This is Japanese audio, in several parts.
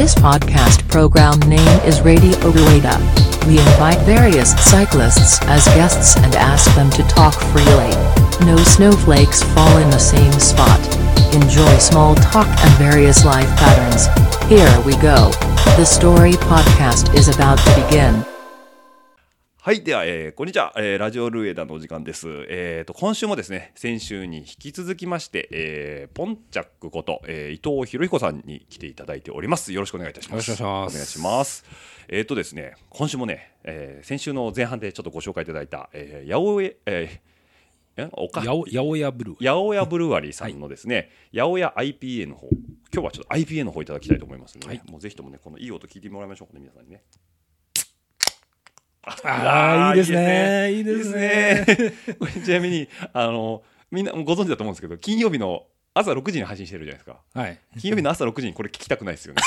This podcast program name is Radio Rueda. We invite various cyclists as guests and ask them to talk freely. No snowflakes fall in the same spot. Enjoy small talk and various life patterns. Here we go. The story podcast is about to begin.はいでは、こんにちは、ラジオルエダのお時間です、今週もですね先週に引き続きまして、ポンチャックこと、伊藤博彦さんに来ていただいております。よろしくお願いいたします。よろしくお願いします。ですね今週もね、先週の前半でちょっとご紹介いただいた、八百屋ブルワリーさんのですね、はい、八百屋 IPA の方、今日はちょっと IPA の方いただきたいと思いますので、ね、はい、もうぜひともねこのいい音聞いてもらいましょうね、皆さんにね。ああ、いいですね。いいですね。これちなみにみんなご存知だと思うんですけど、金曜日の朝6時に配信してるじゃないですか、はい、金曜日の朝6時にこれ聞きたくないですよね。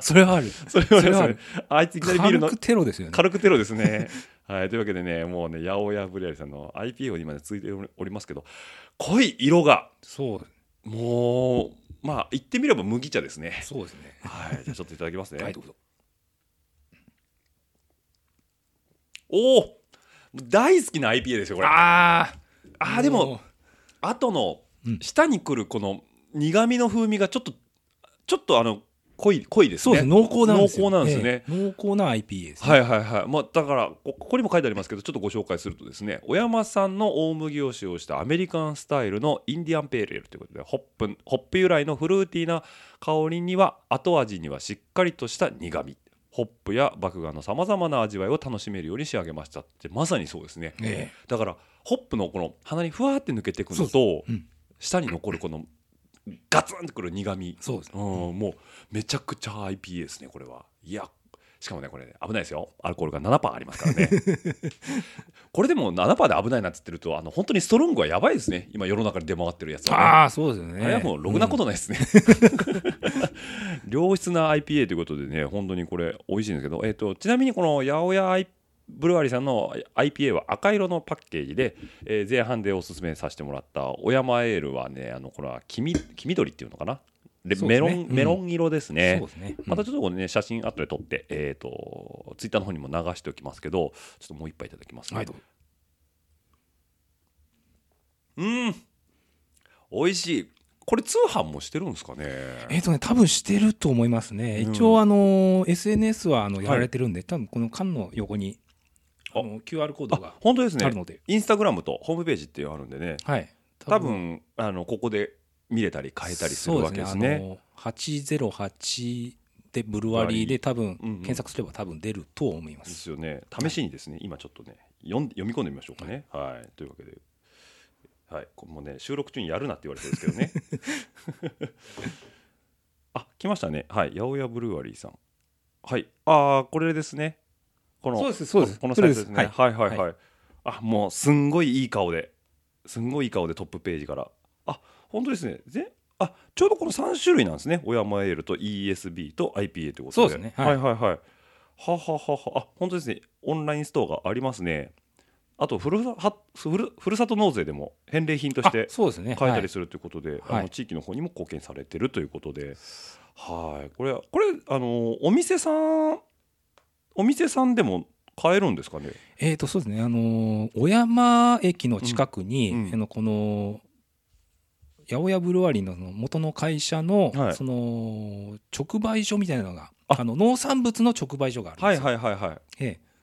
それはある。それはある。あいついきなりビールの軽くテロですよね。軽くテロですね。はい、というわけでね、もうね、八百屋ブリアリさんの IPA を今ねついておりますけど、濃い色が、そう、もうまあ言ってみれば麦茶ですね。そうですね。はい、じゃあちょっといただきますね。はい、どうぞ。お、大好きな IPA ですよこれ。あでも後の下に来るこの苦みの風味がちょっと濃いですね。そうです、濃厚なんですよね、濃厚な IPA ですね。はいはいはい。まあ、だからここにも書いてありますけど、ちょっとご紹介するとですね、小山産の大麦を使用したアメリカンスタイルのインディアンペールエールということで、ホップ由来のフルーティーな香りには後味にはしっかりとした苦み、ホップや麦芽のさまざまな味わいを楽しめるように仕上げましたって、まさにそうですね、だからホップのこの鼻にふわーって抜けてくるのと、うん、下に残るこのガツンとくる苦み、そうですね、もうめちゃくちゃ IPA ですねこれは。いやしかもねこれね、危ないですよ、アルコールが 7% ありますからね。これでも 7% で危ないなって言ってると、本当にストロングはやばいですね、今世の中に出回ってるやつは、ね、そうですね。あれはもうろくなことないですね、うん、良質な IPA ということでね、本当にこれ美味しいんですけど、ちなみにこの八百屋ブルワリーさんの IPA は赤色のパッケージで、前半でおすすめさせてもらった小山エールはね、これは黄緑っていうのかな、メロン色ですね。そうですね、またちょっとこれね写真後で撮って、ツイッターの方にも流しておきますけど、ちょっともう一杯いただきますね。はい、美味しい。これ通販もしてるんですかね。多分してると思いますね。一応SNS はやられてるんで、多分この缶の横にQR コードが本当ですねあるので、インスタグラムとホームページっていうのあるんでね。はい、多分ここで見れたり買えたりするわけですね。808でブルワリーで多分検索すれば多分出ると思います。ですよね。試しにですね、今ちょっとね読み込んでみましょうかね。はい、というわけで、はい、これもね収録中にやるなって言われてるんですけどね。あ、来ましたね。はい、八百屋ブルワリーさん。はい、これですね。そうですこのサイズですね。はいはいはいはい。あ、もうすんごいいい顔でトップページから。あ、本当ですね。ちょうどこの3種類なんですね。小山エールと ESB と IPA ということで。そうですね。はいはいはい。はあ、本当ですね。オンラインストアがありますね。あとふるさと納税でも返礼品として買えたりするということで、地域の方にも貢献されてるということで、はい、これお店さんでも買えるんですかね。そうですね、小山駅の近くに、この八百屋ブルワリーの元の会社の、はい、その直売所みたいなのが、農産物の直売所があるんですよ。はいはいはいはい。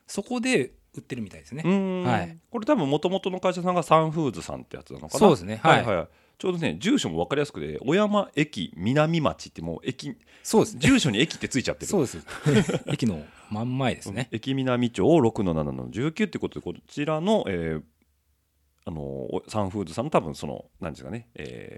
そこで売ってるみたいですね。はい、これ多分元々の会社さんがサンフーズさんってやつなのかな。そうですね。はいはい、ちょうどね住所も分かりやすくて、小山駅南町ってもう駅、そうですね、住所に駅ってついちゃってる。そうです。駅の真ん前ですね。駅南町 6-7-19 ってことで、こちらの、サンフーズさんの多分その何ですかね、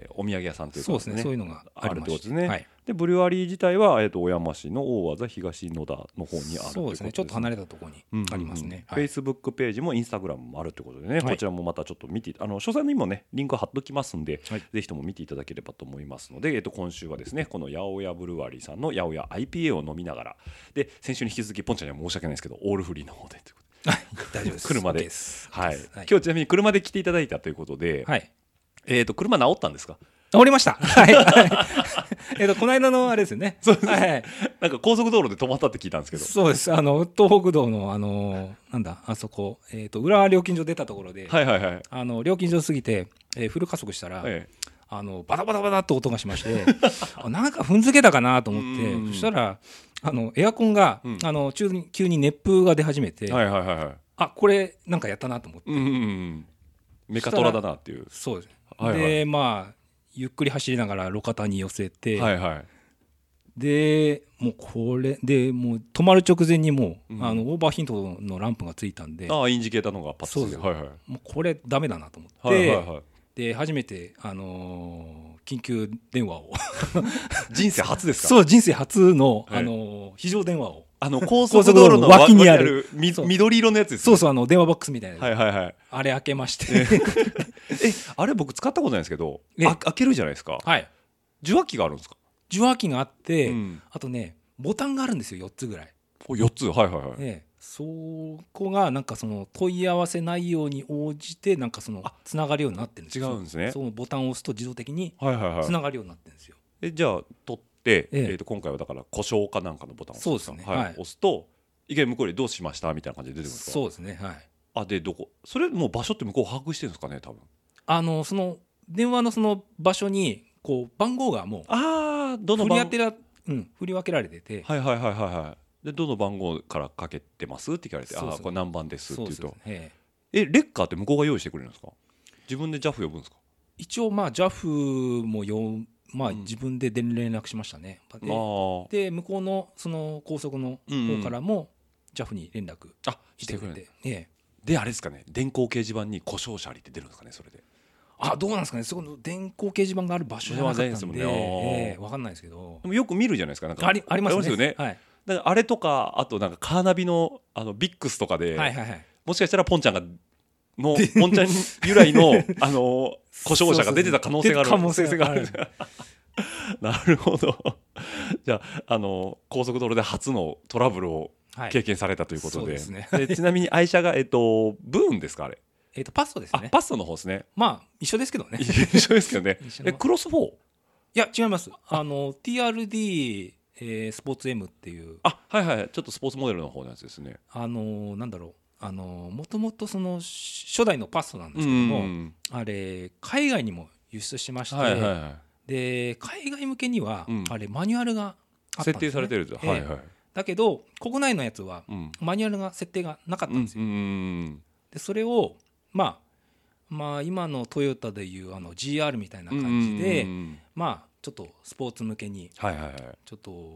お土産屋さんというか、ね、そうですね、そういうのがあるということですね。はい、でブリュワリー自体は、小山市の大和田東野田の方にあるということですね。ちょっと離れたところにありますね。フェイスブックページもインスタグラムもあるということでね、はい、こちらもまたちょっと見て詳細にもねリンクを貼っときますんで、はい、ぜひとも見ていただければと思いますので、今週はですねこの八百屋ブルワリーさんの八百屋 IPA を飲みながらで、先週に引き続きポンちゃんには申し訳ないですけどオールフリーの方でということで。大丈夫です。車で、です、はい、今日ちなみに車で来ていただいたということで、はい、車直ったんですか。直りました。はい、この間のあれですよね。そうです、はい、なんか高速道路で止まったって聞いたんですけど。そうです、東北道のなんだあそこ、浦和料金所出たところで、はいはいはい、料金所過ぎて、フル加速したら、ええ、バタバタバタっと音がしましてなんか踏んづけたかなと思ってそしたらエアコンが、うん、急に熱風が出始めて、はいはいはいはい、あこれなんかやったなと思って、うんうんうん、メカトラだなっていう。そうです、はいはい、でまあゆっくり走りながら路肩に寄せて、はいはい、でもうこれでもう止まる直前にもう、うん、オーバーヒートのランプがついたんで、あインジケーターの方がパッとする、はいはい、もうこれダメだなと思って、はいはいはい、で初めて、緊急電話を人生初ですか。そう人生初の、非常電話を高速道路の脇にある緑色のやつです、ね、そうそう電話ボックスみたいな、はいはいはい、あれ開けまして、あれ僕使ったことないんですけど、開けるじゃないですか、はい、受話器があるんですか。受話器があって、うん、あとねボタンがあるんですよ4つぐらい。4つはいはいはい、そこがなんかその問い合わせ内容に応じてなんかそのつながるようになってるんですよ。違うんですね。そのボタンを押すと自動的につながるようになってるんですよ、はいはいはい、じゃあ取って、今回はだから故障かなんかのボタンを押すと、ねはいはい、押すと意見向こうでどうしましたみたいな感じで出てくるんですか。そうですね、はい、あでどこそれもう場所って向こう把握してるんですかね多分その電話のその場所にこう番号がもうあどの振り分けられててはいはいはいはいはいでどの番号からかけてますって聞かれて、そうそうあこれ何番ですって言うと、そうそう、レッカーって向こうが用意してくれるんですか。自分で JAF 呼ぶんですか。一応まあ JAF もうん、自分で連絡しましたね。で向こうのその高速の方からも JAF に連絡してくれて、であれですかね電光掲示板に故障車ありって出るんですかね。それであどうなんですかね。そこの電光掲示板がある場所じゃなかったん ですもんね、分かんないですけどでもよく見るじゃないです か, なんか あります よね、はいだからあれとかあとなんかカーナビ のビックスとかで、はいはいはい、もしかしたらポンちゃんがのポンちゃん由来 の, 故障者が出てた可能性がある。なるほどじゃあ、高速道路で初のトラブルを経験されたということ で,、はいそうですね、でちなみに愛車が、ブーンですかあれ、パストですね。パストの方ですね。まあ一緒ですけどね一緒ですけどねクロス4 いや違います。TRDスポーツ M っていうはいはいちょっとスポーツモデルの方のやつですね。なんだろうもともとその初代のパストなんですけども、うん、あれ海外にも輸出しまして、はいはいはい、で海外向けには、うん、あれマニュアルがあったんです、ね、設定されてるんです、はいはい、だけど国内のやつは、うん、マニュアルが設定がなかったんですよ、うんうん、でそれを、まあ今のトヨタでいうGR みたいな感じで、うんうん、まあちょっとスポーツ向けにちょっと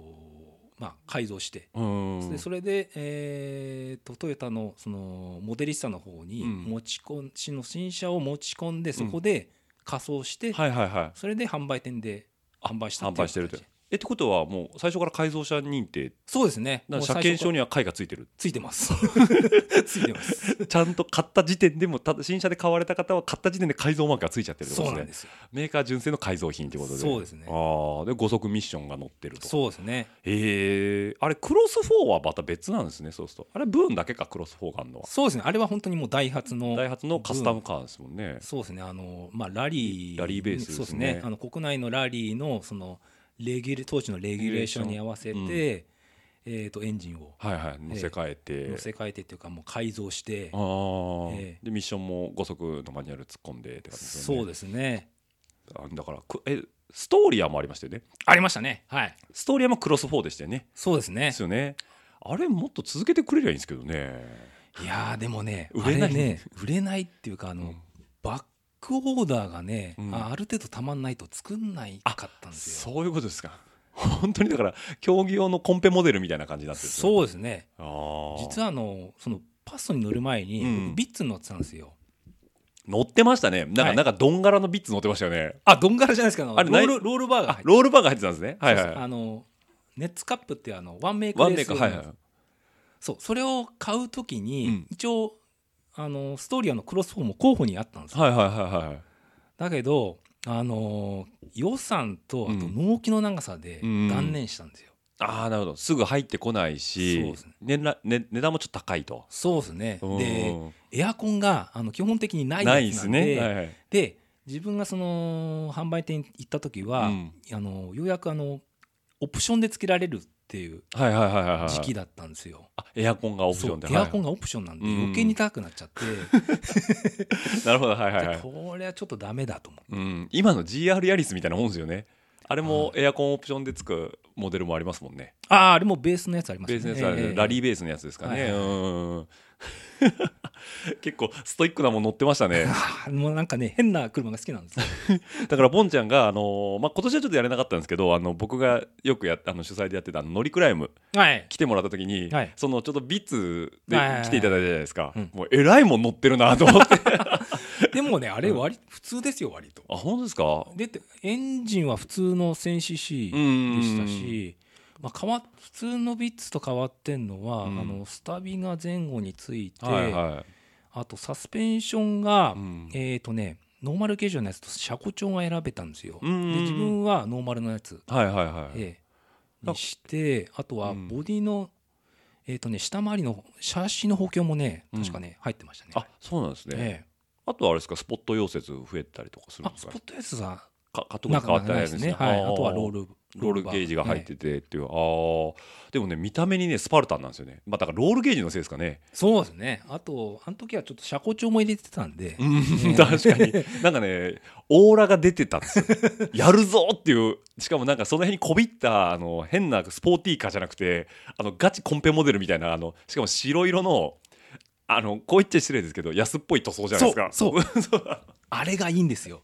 改造してそれでトヨタ そのモデリスタの方に新車を持ち込んでそこで仮装してそれで販売店で販売したっていう。ってことはもう最初から改造車認定。そうですね。車検証には貝がついてる。ついてますちゃんと買った時点でも新車で買われた方は買った時点で改造マークがついちゃってるってことですね。そうなんですよ。メーカー純正の改造品ということで。そうですね。あで5足ミッションが載ってると。そうですね。あれクロス4はまた別なんですね。そうするとあれブーンだけかクロス4があるのは。そうですね。あれは本当にもうダイハツのカスタムカーですもんね。そうですね。ラリーベースですね。そうですね。国内のラリーのその当時のレギュレーションに合わせて、エンジンを、はいはい、乗せ替えてっていうかもう改造してでミッションも5速のマニュアル突っ込んでって感じですよね。そうですね。だからストーリアもありましたよね。ありましたね、はい、ストーリアもクロス4でしたよね。そうですね。ですよね。あれもっと続けてくれりゃいいんですけどね。いやでもね売れないっていうかバッブックオーダーがね、ある程度たまんないと作んないかったんですよ。そういうことですか。本当にだから競技用のコンペモデルみたいな感じになってるんですよ。そうですね。実はそのパストに乗る前に、ビッツに乗ってたんですよ。乗ってましたね。なんかどんがらのビッツ乗ってましたよね、はい、どんがらじゃないですか。あれロールバーが入ってたんですね、はいはい、ネッツカップっていうワンメイクレース、はいはい、それを買うときに、一応ストーリアのクロスフォーも候補にあったんですよ、はいはいはいはい、だけど、予算とあと納期の長さで断念したんですよ、なるほど。すぐ入ってこないし。そうですね。値段もちょっと高いと。そうですね。でエアコンが基本的にないですので、ないですね、はいはい、で自分がその販売店に行った時は、うん、ようやくオプションでつけられるっていう時期だったんですよ。エアコンがオプションで、エアコンがオプションなんで余計に高くなっちゃって、なるほど、はいはいはい、これはちょっとダメだと思って、うん、今の GR ヤリスみたいなもんですよね。あれもエアコンオプションでつくモデルもありますもんね。ああ、あれもベースのやつありますね。ベースのやつ、ラリーベースのやつですかね、はいはいはい、うん結構ストイックなもの乗ってましたねもうなんかね、変な車が好きなんですだからボンちゃんが、今年はちょっとやれなかったんですけど、僕がよく主催でやってたノリクライム、はい、来てもらった時に、はい、そのちょっとビッツで来ていただいたじゃないですか、はいはいはい、もうえらいもん乗ってるなと思ってでもね、あれ割、うん、普通ですよ、割と。あ、本当ですか。でエンジンは普通の 1000cc でしたし、まあ、普通のビッツと変わってんのは、うん、スタビが前後について、はいはい、あとサスペンションが、うん、ノーマル形状のやつと車庫調が選べたんですよ、うんうん、で自分はノーマルのやつ、はいはいはい、にして、あとはボディの、下回りのシャーシの補強もね、確かね、うん、入ってましたね。あ、そうなんですね、あとはあれですか、スポット溶接増えたりとかするんですか、ね、あ、スポット溶接さ変わってないですね、はい、あとはロールゲージが入っててっていう、あ、でもね、見た目にねスパルタンなんですよね。まあ、だからロールゲージのせいですかね。そうですね。あとあの時はちょっと車高調も入れてたんで、確かになんかね、オーラが出てたんですよやるぞっていう。しかもなんかその辺にこびった変なスポーティーカーじゃなくて、ガチコンペモデルみたいな、しかも白色のこう言っちゃ失礼ですけど、安っぽい塗装じゃないですか。そうあれがいいんですよ。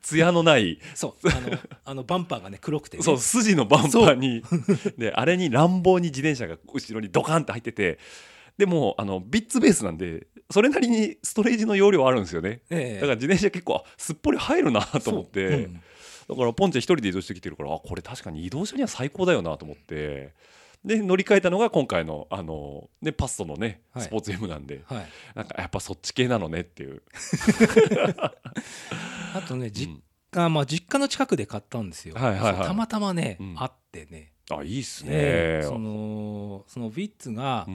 艶のないそうバンパーがね、黒くて、ね、そう、筋のバンパーにで、あれに乱暴に自転車が後ろにドカンって入ってて、でもビッツベースなんでそれなりにストレージの容量あるんですよね、だから自転車結構すっぽり入るなと思って、うん、だからポンちゃん一人で移動してきてるから、あ、これ確かに移動車には最高だよなと思って、で乗り換えたのが今回の、ね、パッソのね、スポーツ M なんで、はいはい、なんかやっぱそっち系なのねっていうあとね、実家の近くで買ったんですよ、はいはいはい、たまたまね、あってね、あ、いいっすね、そのヴィッツが、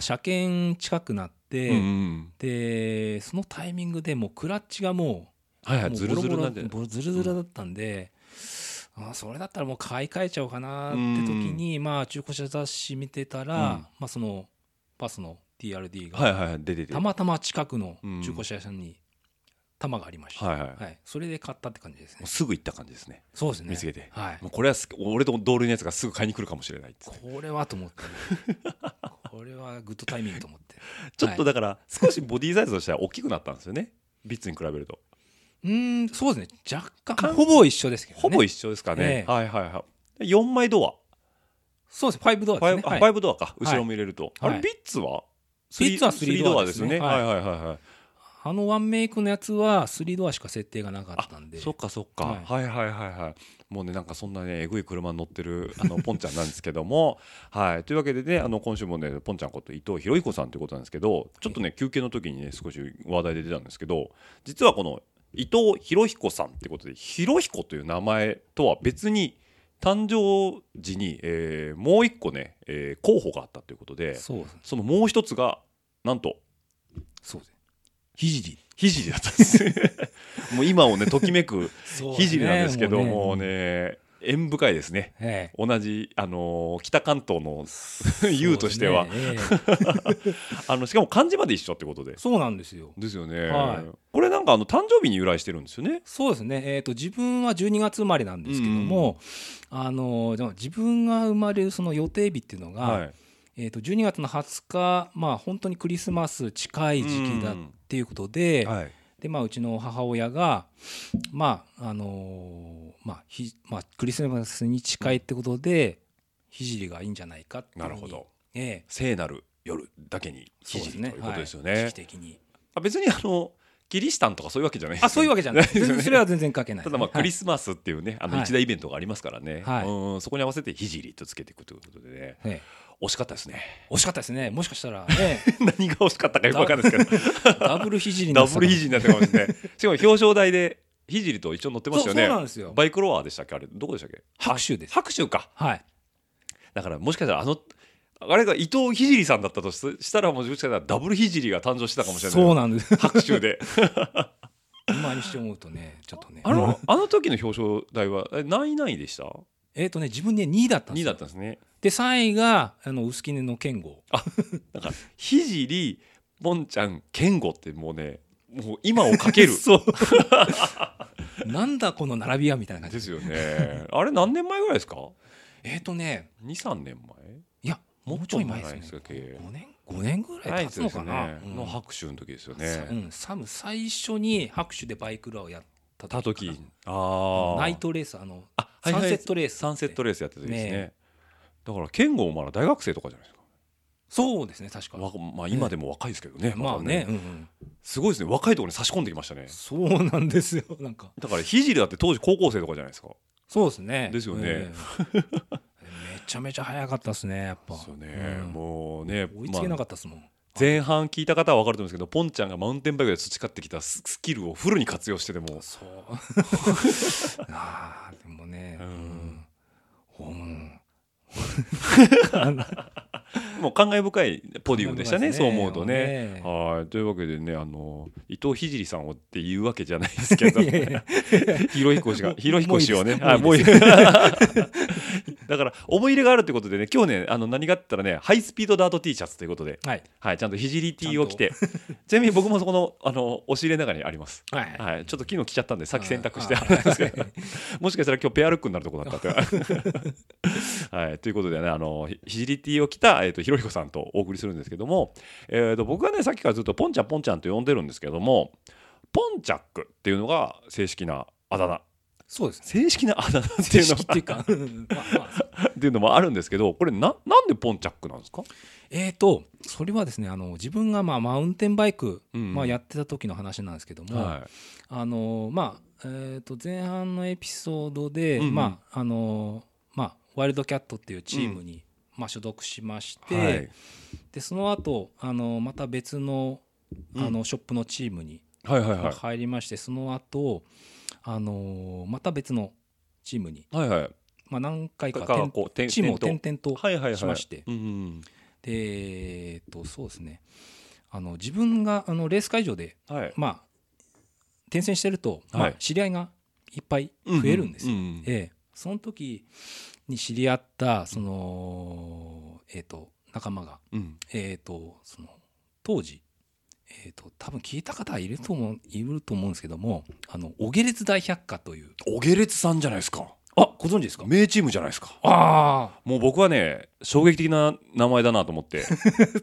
車検近くなって、でそのタイミングでもうクラッチがもう、はいはい、もうズルズルだったんで、あ、それだったらもう買い替えちゃおうかなって時に、まあ、中古車雑誌見てたら、まあ、そのパスの TRD がたまたま近くの中古車屋さんに玉がありました、はいはいはい、それで買ったって感じですね。もうすぐ行った感じですね。そうですね、見つけて、はい、もうこれは俺と同類のやつがすぐ買いに来るかもしれないっつって、これはと思って、ね、これはグッドタイミングと思ってちょっとだから、はい、少しボディサイズとしては大きくなったんですよね、ビッツに比べると。そうですね、若干ほぼ一緒ですけどね。ほぼ一緒ですかね、はいはいはい、4枚ドア、そうですね、5ドアですね、5ドアか、後ろも入れると、はい、あれビッツは3ドアですよね、はいはいはいはい、ワンメイクのやつは3ドアしか設定がなかったんで、そっかそっか、はい、はいはいはいはい、もうね、なんかそんなねえぐい車に乗ってるポンちゃんなんですけどもはい、というわけでね、今週もね、ポンちゃんこと伊藤博彦さんということなんですけど、ちょっとね、休憩の時にね少し話題で出たんですけど、実はこの伊藤博彦さんってことで、博彦という名前とは別に誕生時に、もう一個ね、候補があったということで、 そのもう一つがなんとそうですね、ひじりだったんですもう今をねときめくひじりなんですけどもね、縁深いですね、同じ、北関東の優としては、ねしかも漢字まで一緒ってことで、そうなんですよ、ですよね、はい、これなんか誕生日に由来してるんですよね。そうですね、自分は12月生まれなんですけども、でも自分が生まれるその予定日っていうのが、はい、12月の20日、まあ、本当にクリスマス近い時期だっていうことで、はい、でまあ、うちの母親が、クリスマスに近いってことで聖がいいんじゃないかっていうふうに、なるほど、聖なる夜だけに聖ということですよね、はい、時期的に。あ、別にキリシタンとかそういうわけじゃないです、ね、あ、そういうわけじゃないそれは全然関係ない、ね、ただまあクリスマスっていうね、はい、一大イベントがありますからね、はい、そこに合わせて聖とつけていくということでね、はい、惜しかったですね。惜しかったですね。もしかしたら、ね、何が惜しかったかよく分かんないですけどダブル聖になったかもしれないしかも表彰台で聖と一応乗ってましたよね。そうなんですよ。バイクロアでしたっけ、あれどこでしたっけ、白州です。白州か、はい、だからもしかしたらあれが伊藤聖さんだったとしたら、もしかしたらダブル聖が誕生してたかもしれない。そうなんです、白州で今にして思うとねちょっとねあの時の表彰台は何位何位でした？自分で2位だったんですよ。2位だったんですね。で3位が薄木根の健吾。あ、なんかひじりぼんちゃん健吾ってもうねもう今をかけるそうなんだこの並びはみたいな感じですよね。あれ何年前ぐらいですか？2、3年前？いやもうちょい前ですね。5年ぐらい経つのかな、はいね、の拍手の時ですよね、うん、サム最初に拍手でバイクラをやった時、あナイトレースサンセットレース、サンセットレースやってた時です ね。だから健吾もまだ大学生とかじゃないですか。そうですね確かに、まあ、今でも若いですけど ね、まあねうんうん、すごいですね。若いところに差し込んできましたね。そうなんですよ。なんかだからひじりだって当時高校生とかじゃないですか。そうですねですよね、めちゃめちゃ早かったですねやっぱ。そうね、うん、もうね追いつけなかったですもん、まあ、前半聞いた方は分かると思うんですけどポンちゃんがマウンテンバイクで培ってきたスキルをフルに活用してでもそうあでもねうんもう感慨深いポディウムでした ねそう思うとね。はい、というわけでね伊藤聖さんをっていうわけじゃないですけど広彦氏をねもういいですねだから思い入れがあるということでね今日ね何があったらねハイスピードダート T シャツということで、はいはい、ちゃんとひじり T を着てちなみに僕もそこの押し入れの中にあります、はいはい、ちょっと昨日着ちゃったんで先洗濯してあるんですけど、はい、もしかしたら今日ペアルックになるとこだったって、はい、ということでねひじり T を着た、ひろひこさんとお送りするんですけども、僕がねさっきからずっとポンちゃんポンちゃんと呼んでるんですけどもポンチャックっていうのが正式なあだ名。そうですね、正式なあだ名っていうのもあるんですけどこれ なんでポンチャックなんですか？それはですね自分が、まあ、マウンテンバイク、やってた時の話なんですけども、はい前半のエピソードで、ワイルドキャットっていうチームに、所属しまして、はい、でその後また別 のショップのチームに入りまして、その後また別のチームに、何回かチームを転々としまして、そうですね自分がレース会場で、転戦してると、知り合いがいっぱい増えるんですよ、その時に知り合ったその、仲間が、その当時多分聞いた方いると思うんですけどもオゲレツ大百科というオゲレツさんじゃないですか。あ、ご存知ですか？名チームじゃないですか。あ、もう僕はね衝撃的な名前だなと思って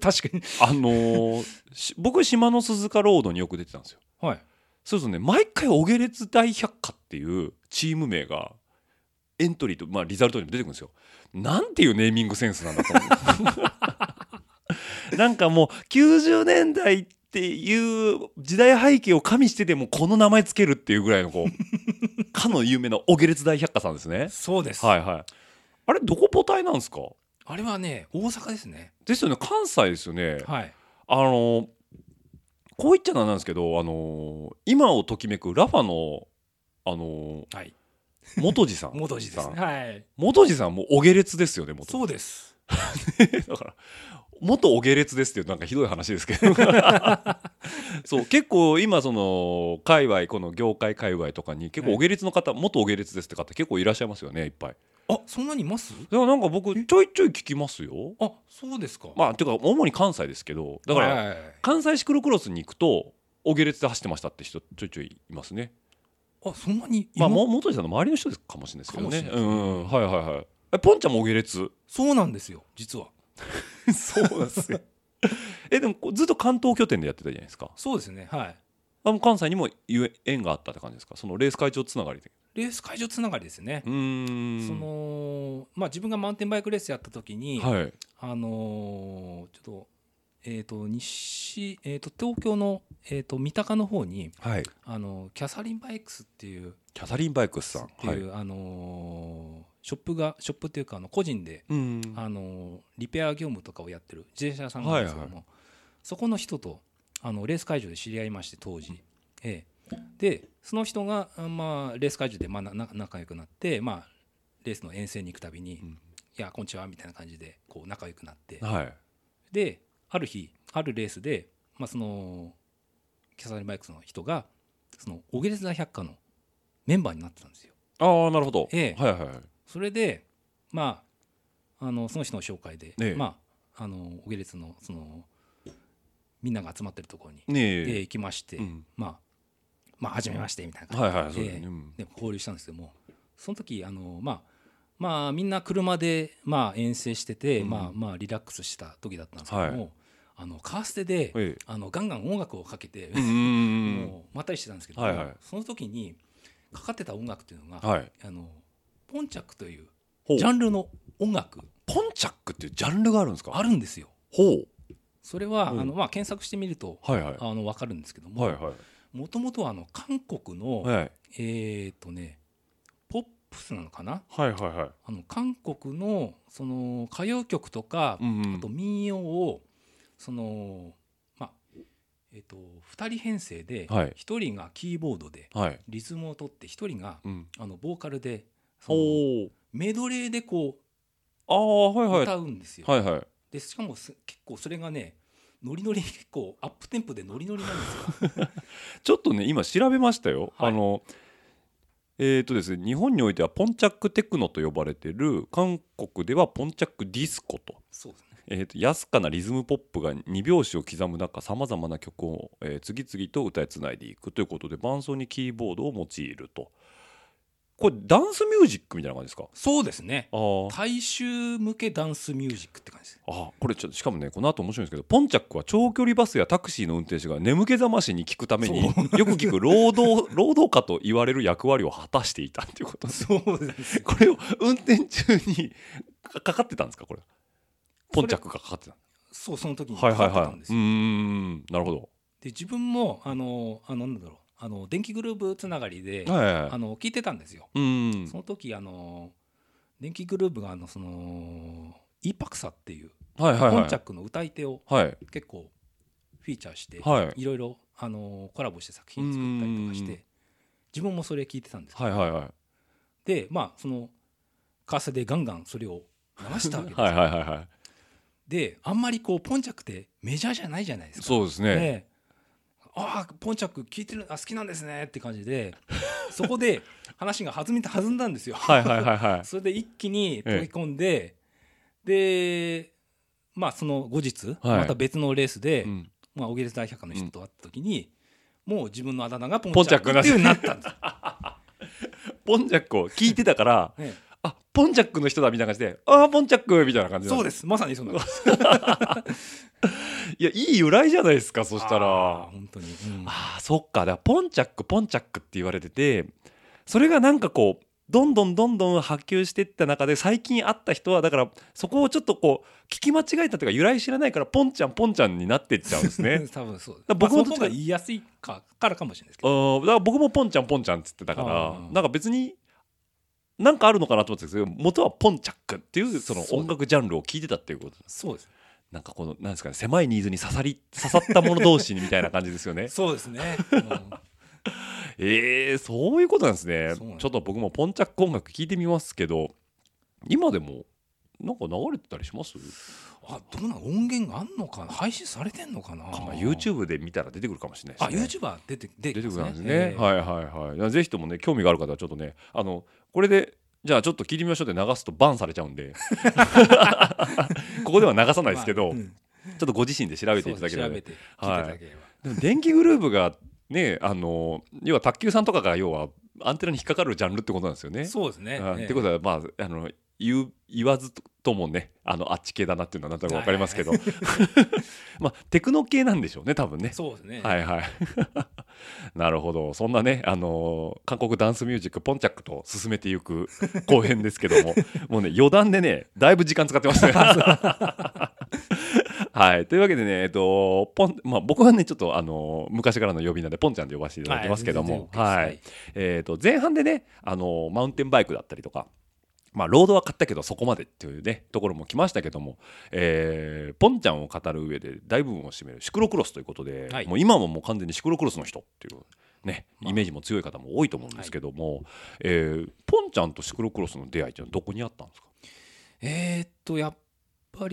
確かに僕島の鈴鹿ロードによく出てたんですよ、はい、そうするとね毎回オゲレツ大百科っていうチーム名がエントリーと、リザルトにも出てくるんですよ。なんていうネーミングセンスなんだと思うなんかもう90年代ってっていう時代背景を加味してでもこの名前つけるっていうぐらいのかの有名なオゲレツ大百科さんですね。そうです、はいはい、あれどこ母体なんですか？あれはね大阪ですね。ですよね、関西ですよね、はい、こう言っちゃなんですけど今をときめくラファのはい、元次さん元次ですね、はい、元次さんもオゲレツですよね。元そうですだから元オゲレツですっていうなんかひどい話ですけどそう結構今その界隈この業界界隈とかに結構オゲレツの方、元オゲレツですって方結構いらっしゃいますよね、いっぱい。あ、そんなにいます？でもなんか僕ちょいちょい聞きますよ。あ、そうですか。まあてか主に関西ですけどだから関西シクロクロスに行くとオゲレツで走ってましたって人ちょいちょいいますね。あ、そんなに、元さんの周りの人かもしれないですけどね、うん、はいはいはい。ポンちゃんもオゲレツ？そうなんですよ実はそうですよでもずっと関東拠点でやってたじゃないですか。そうですね、はい、関西にも縁があったって感じですか？そのレース会場つながりで。レース会場つながりですね。うーん、その、自分がマウンテンバイクレースやった時に、はい、ちょっと東京の、三鷹の方に、はい、キャサリンバイクスっていうキャサリンバイクスさんっていう、はい、ショップっていうか個人で、リペア業務とかをやってる自転車屋さんなんですけども、はいはい、そこの人とレース会場で知り合いまして当時、でその人が、レース会場で、仲良くなって、レースの遠征に行くたびに、いやこんにちはみたいな感じでこう仲良くなって、はい、である日あるレースで、そのキャサリンバイクスの人がそのオゲレス大百科のメンバーになってたんですよ。ああなるほど、はいはいはい、それでまあその人の紹介で、まあオゲレスのそのみんなが集まってるところに、行きまして、うん、まあ初めましてみたいな感じで、で交流したんですけども、その時まあみんな車でまあ遠征してて、まあリラックスした時だったんですけども、はい、カーステで、ガンガン音楽をかけてもうまったりしてたんですけども、はいはい、その時にかかってた音楽っていうのが、はい、ポンチャックというジャンルの音楽。ポンチャックっていうジャンルがあるんですか？あるんですよ。ほう。それはまあ検索してみると、はいはい、分かるんですけども、はいはい、もともとは韓国の、はい、ポップスなのかな、はいはいはい、韓国のその歌謡曲とか、あと民謡をそのまあ2人編成で、はい、1人がキーボードでリズムを取って1人が、ボーカルでそのメドレーでこう歌うんですよ、はいはい、でしかも結構それがねノリノリ、結構アップテンポでノリノリなんですよちょっとね今調べましたよ、はい、ですね、日本においてはポンチャックテクノと呼ばれてる、韓国ではポンチャックディスコと、そうですね、安かなリズムポップが2拍子を刻む中、さまざまな曲を、次々と歌いつないでいくということで、伴奏にキーボードを用いると。これダンスミュージックみたいな感じですか？そうですね、大衆向けダンスミュージックって感じです。あ、これちょっとしかもね、この後面白いんですけど、ポンチャックは長距離バスやタクシーの運転手が眠気覚ましに聞くためによく聞く労働家と言われる役割を果たしていたっていうことです。そうですこれを運転中にかかってたんですか？これポンチャックがかかってた。そう、その時にかかってたんですよ、はいはいはい、なるほど。で自分もなんだろう、電気グルーブつながりで、はいはい、聞いてたんですよ、うん、その時電気グルーブがそのイーパクサっていう、はいはいはい、ポンチャックの歌い手を結構フィーチャーして、はい、いろいろコラボして作品作ったりとかして、自分もそれ聞いてたんですけど、はいはいはい、でまあそのカーセでガンガンそれを流したわけですはいはいはい、はい、であんまりこうポンチャックってメジャーじゃないじゃないですか。そうですね、ああポンチャック聞いてる、好きなんですねって感じでそこで話が弾んだんですよはいはいはい、はい、それで一気に飛び込んで、でまあその後日、はい、また別のレースで、オゲレス大百科の人と会った時に、もう自分のあだ名がポンチャックっていうなったんですポンチャックを聞いてたから、あポンチャックの人だみたいな感じで、あポンチャックみたいな感じなんです。そうです、まさにそうなんですいや、いい由来じゃないですか。そしたら本当に、あそっか、だからポンチャックって言われてて、それがなんかこうどんどん波及していった中で、最近会った人はだからそこをちょっとこう聞き間違えたというか、由来知らないからポンちゃんになっていっちゃうんですね多分そうです。だから僕も、まあ、その方が言いやすいからかもしれないですけど、だから僕もポンちゃんって言ってたから、なんか別になんかあるのかなと思ってたんですけど、元はポンチャックっていうその音楽ジャンルを聞いてたっていうこと。そうです。なんかこのなんですかね、狭いニーズに刺さった者同士にみたいな感じですよねそうですね、そういうことなんですね。ちょっと僕もポンチャック音楽聞いてみますけど、今でもなんか流れてたりします？あ、どうなの、音源があんのかな、配信されてんのかな、YouTube で見たら出てくるかもしれないですね。あ、YouTube は出てくるんですね、はいはいはい。ぜひともね、興味がある方はちょっとね、これでじゃあちょっと聞いてみましょうって流すとバンされちゃうんでここでは流さないですけど、ちょっとご自身で調べていただければ、はい、でも電気グルーブがね、要は卓球さんとかが要はアンテナに引っかかるジャンルってことなんですよね。そうですね、ってことはまあ言わずともね、あっち系だなっていうのはなんとなく分かりますけど、はいはいはいまあ、テクノ系なんでしょうね多分ね。そうですね、はいはいなるほど。そんなね、韓国ダンスミュージックポンチャックと進めていく後編ですけどももうね、余談でねだいぶ時間使ってますねはい、というわけでね、僕はねちょっと昔からの呼び名でポンちゃんで呼ばせていただきますけども、はいはい、前半でね、マウンテンバイクだったりとか、まあ、ロードは買ったけどそこまでっていうねところも来ましたけども、ポンちゃんを語る上で大部分を占めるシクロクロスということで、はい、もう今はもう完全にシクロクロスの人っていうね、イメージも強い方も多いと思うんですけども、はい、ポンちゃんとシクロクロスの出会いっていうのはどこにあったんですか？や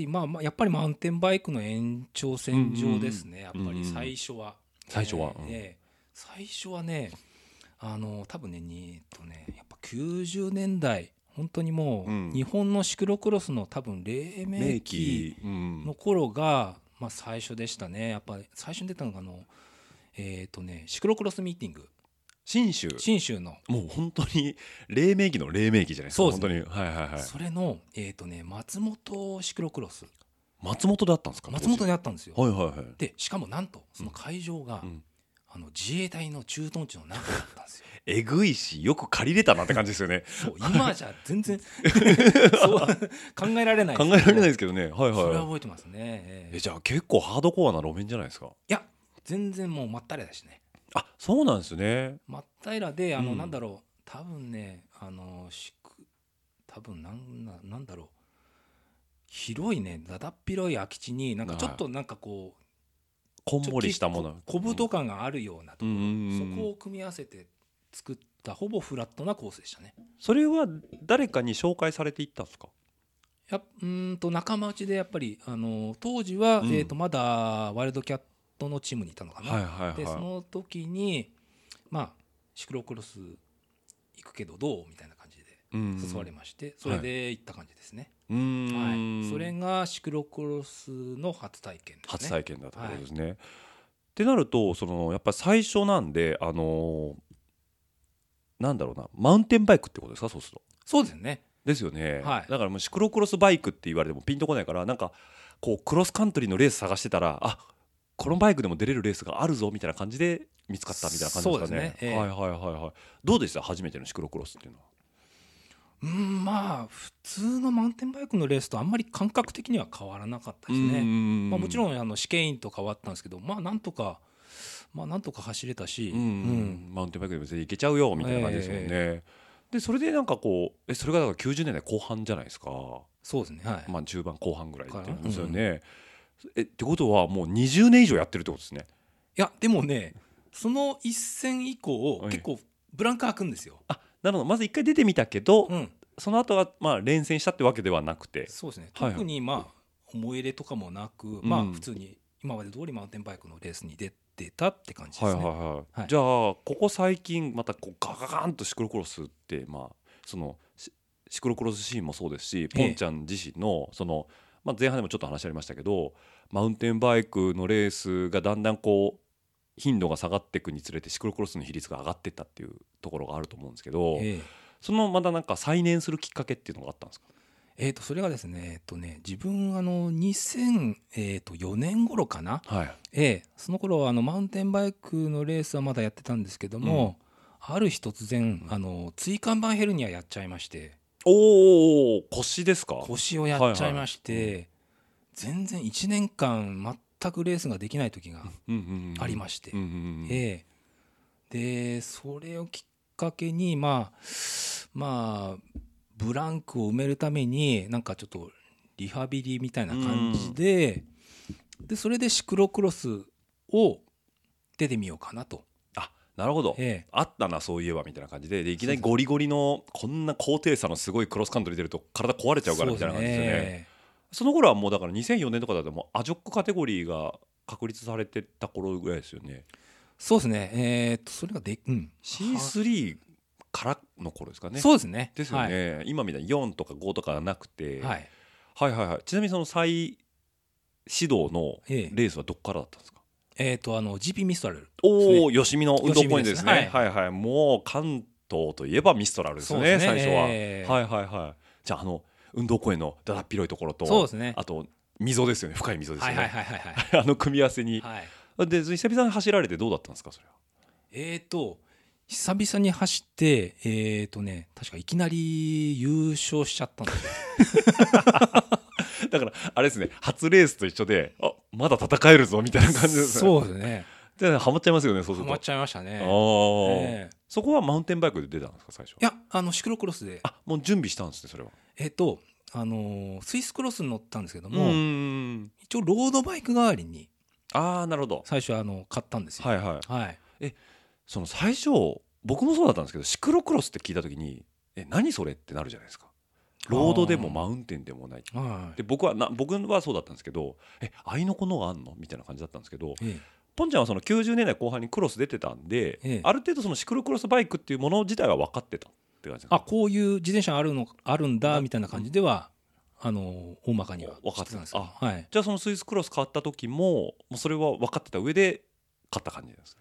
っぱりマウンテンバイクの延長線上ですね、やっぱり最初は、最初はね多分ねやっぱ90年代本当にもう、うん、日本のシクロクロスの多分黎明期の頃が、まあ、最初でしたね。やっぱ最初に出たのがシクロクロスミーティング信州のもう本当に黎明期の黎明期じゃないですか。そうです、ね、本当に、はいはいはい、それの、松本シクロクロス松本であったんですよ、はいはいはい、でしかもなんとその会場が、うん、自衛隊の駐屯地の中だったんですよ。えぐいしよく借りれたなって感じですよね。そう今じゃ全然そう考えられない、考えられないですけどね、はいはい、それは覚えてますね、じゃあ結構ハードコアな路面じゃないですか。いや全然もうまったりだしね。あ、そうなんですね。真っ平でうん、なんだろう多分ね多分なんだろう広いねだだっ広い空き地になんかちょっとなんかこうこんもりしたもの小太感があるようなところ、うん、そこを組み合わせて作ったほぼフラットなコースでしたね。それは誰かに紹介されていったんですか。仲間内でやっぱり当時は、うんまだワイルドキャットのチームにいたのかな、はいはいはい、でその時に、まあ、シクロクロス行くけどどうみたいな感じで誘われまして、それで行った感じですね、はいはい、それがシクロクロスの初体験ですね。初体験だったことですね、はい、ってなるとやっぱり最初なんでなんだろうなマウンテンバイクってことですか。そうするとそうですよねですよね、はい、だからもうシクロクロスバイクって言われてもピンとこないからなんかこうクロスカントリーのレース探してたらこのバイクでも出れるレースがあるぞみたいな感じで見つかったみたいな感じですかね。そうですね、はいはいはいはい。どうでした初めてのシクロクロスっていうのは。まあ普通のマウンテンバイクのレースとあんまり感覚的には変わらなかったですね。まあ、もちろん試験員と変わったんですけど、まあなんとか走れたし、マウンテンバイクでも全然いけちゃうよみたいな感じですもんね。でそれでなんかこうそれがだから90年代後半じゃないですか。そうですね、はい、まあ、中盤後半ぐらいっていうんですよね。ってことはもう20年以上やってるってことですね。いやでもねその一戦以降結構ブランク空くんですよ。なるほど。まず一回出てみたけど、その後はまあ連戦したってわけではなくて。そうですね、特にまあ思い入れとかもなく、まあ普通に今まで通りマウンテンバイクのレースに出てたって感じですね、はいはいはいはい、じゃあここ最近またこうガガガンとシクロクロスってまあそのシクロクロスシーンもそうですしポンちゃん自身のそのまあ、前半でもちょっと話ありましたけどマウンテンバイクのレースがだんだんこう頻度が下がっていくにつれてシクロクロスの比率が上がっていったっていうところがあると思うんですけど、そのまたなんか再燃するきっかけっていうのがあったんですか。それがですね、自分2004年頃かな、はいその頃はマウンテンバイクのレースはまだやってたんですけども、ある日突然椎間板ヘルニアやっちゃいまして。腰ですか。腰をやっちゃいまして、はいはい、全然1年間全くレースができない時がありまして、でそれをきっかけにまあブランクを埋めるためになんかちょっとリハビリみたいな感じで、でそれでシクロクロスを出てみようかなと。なるほど、あったなそういえばみたいな感じ でいきなりゴリゴリのこんな高低差のすごいクロスカントリー出ると体壊れちゃうからみたいな感じですよね。その頃はもうだから2004年とかだともうアジョックカテゴリーが確立されてた頃ぐらいですよね。そうですね、それがC3 からの頃ですかね。そうですねですよね、はい、今みたいに4とか5とかなくて、はい、はいはいはい。ちなみにその再始動のレースはどこからだったんですか。GP ミストラル、ね、吉見の運動公園ですね、はいはいはい、もう関東といえばミストラルです ね最初は、はいはいはい。じゃあ運動公園のだだっ広いところと、そうです、ね、あと溝ですよね、深い溝ですよね、組み合わせに、はい、で久々に走られてどうだったんですかそれは。久々に走って確かいきなり優勝しちゃったんですよ。だからあれですね、初レースと一緒でまだ戦えるぞみたいな感じですね。そうですね。でハマっちゃいますよね。そうするとハマっちゃいましたね。そこはマウンテンバイクで出たんですか最初。いやシクロクロスで。もう準備したんですねそれは。スイスクロスに乗ったんですけども、一応ロードバイク代わりに。なるほど。最初買ったんですよ。はいはいはい。その最初僕もそうだったんですけどシクロクロスって聞いた時に何それってなるじゃないですか。ロードでもマウンテンでもない、はい、で僕はそうだったんですけど愛の子のがあんのみたいな感じだったんですけど、ポンちゃんはその90年代後半にクロス出てたんで、ええ、ある程度そのシクロクロスバイクっていうもの自体は分かってたって感じ。あ、こういう自転車あるんだみたいな感じでは、うん、大まかには分かってたんですけど、はい、じゃあそのスイスクロス買った時 もうそれは分かってた上で買った感じですね。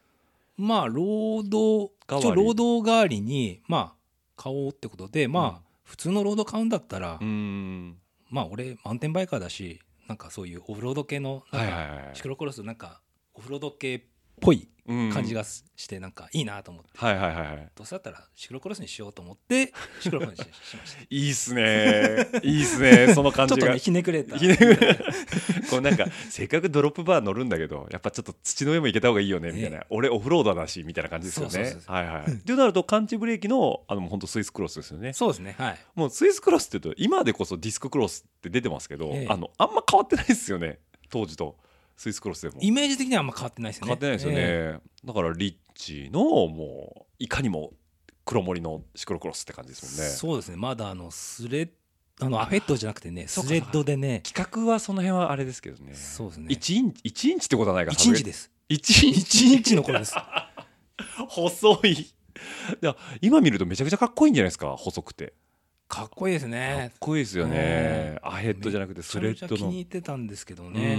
まあ労働代わりに、まあ、買おうってことで、まあうん、普通のロード買うんだったら、まあ俺マウンテンバイカーだし、なんかそういうオフロード系のなんか、はいはいはい、シクロクロスなんかオフロード系っぽい感じがしてなんかいいなと思って、はいはいはい、どうせだったらシクロクロスにしようと思ってシクロクロスにしました。いいっすね、いいっすね、その感じがちょっと、ね、ひねくれたこうなんかせっかくドロップバー乗るんだけどやっぱちょっと土の上も行けた方がいいよねみたいな、俺オフロードだしみたいな感じですよね。はいはい。となると感知ブレーキの本当スイスクロスですよね。そうですね、はい。もうスイスクロスって言うと今でこそディスククロスって出てますけど、あんま変わってないですよね、当時と。スイスクロスでもイメージ的にはあんま変わってないですよね。変わってないですよね、だからリッチのもういかにも黒森のシクロクロスって感じですもんね。そうですね。まだアフェットじゃなくてね、スレッドでね、企画はその辺はあれですけどね。そうですね。1インチってことはないか。1インチです。1インチの頃です細い。今見るとめちゃくちゃかっこいいんじゃないですか。細くてかっこいいですね。かっこいいですよね。アヘッドじゃなくてスレッドの。めちゃ気に入ってたんですけどね。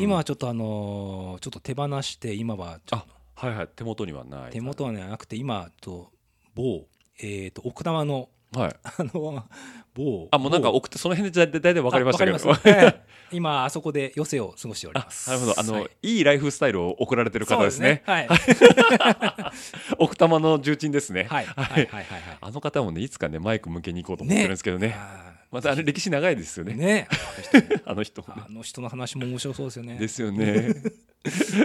今はちょっとちょっと手放して今はちょっとはいはい、手元にはない。手元はなくて今と某奥多摩のはい某あもうなんかその辺で大体分かりましたけど。分かります今あそこで余生を過ごしております。なるほど。はい、いいライフスタイルを送られてる方ですね。そうですね、はい、奥多摩の重鎮ですね。はいはいはいはい、はい、あの方もねいつかねマイク向けに行こうと思ってるんですけどね。また歴史長いですよね。ねあの人の話も面白そうですよね。ですよね。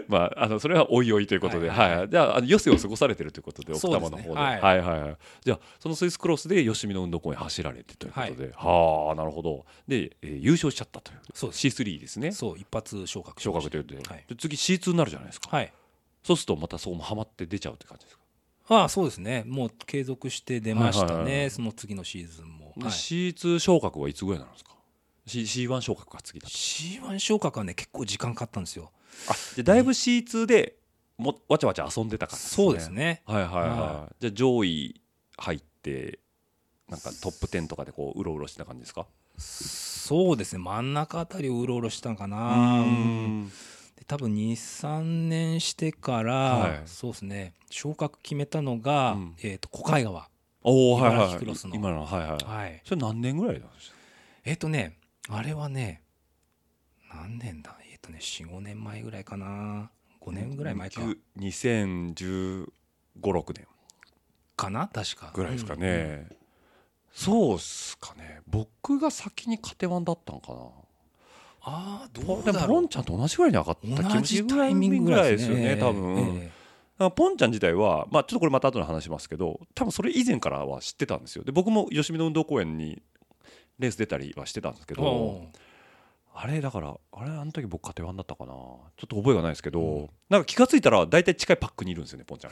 まあ、それはおいおいということで、はいはいはい、じゃあ余生を過ごされてるということで奥多摩の方で、はいはいはい、じゃあそのスイスクロスで吉見の運動公園走られてということで、はい、はあなるほど。で、優勝しちゃったという。そうです。C3 ですね。そう一発昇格ということで、はい、で次 C2 になるじゃないですか、はい、そうするとまたそうもハマって出ちゃうって感じですか。ああそうですね。もう継続して出ましたね、はいはいはい、その次のシーズンも、はい、C2 昇格はいつぐらいなんですか。C1 昇格が次だと。 C1 昇格はね結構時間かかったんですよ。あでだいぶ C2 でもわちゃわちゃ遊んでたからですね。そうですね、はいはいはい、はい、じゃあ上位入ってなんかトップ10とかでこううろうろしてた感じですか。そうですね、真ん中あたりをうろうろしたのかな。うんで多分 2,3 年してから、はい、そうですね昇格決めたのが、うん小海川茨城クロスの今のはいはい、はい、それ何年ぐらいなんですか。ねあれはね何年だ4、5年前ぐらいかな。5年ぐらい前か2015、6年かな確かぐらいですかね、うん、そうっすかね。僕が先にカテワンだったんかな。あーどうだろう。でもポンちゃんと同じぐらいに上がった気持ちタイミングぐらいですよね、多分、ポンちゃん自体は、まあ、ちょっとこれまた後で話しますけど多分それ以前からは知ってたんですよ。で僕も吉見の運動公園にレース出たりはしてたんですけどあれだからあの時僕カテワンだったかなちょっと覚えがないですけど、うん、なんか気がついたら大体近いパックにいるんですよねポンちゃん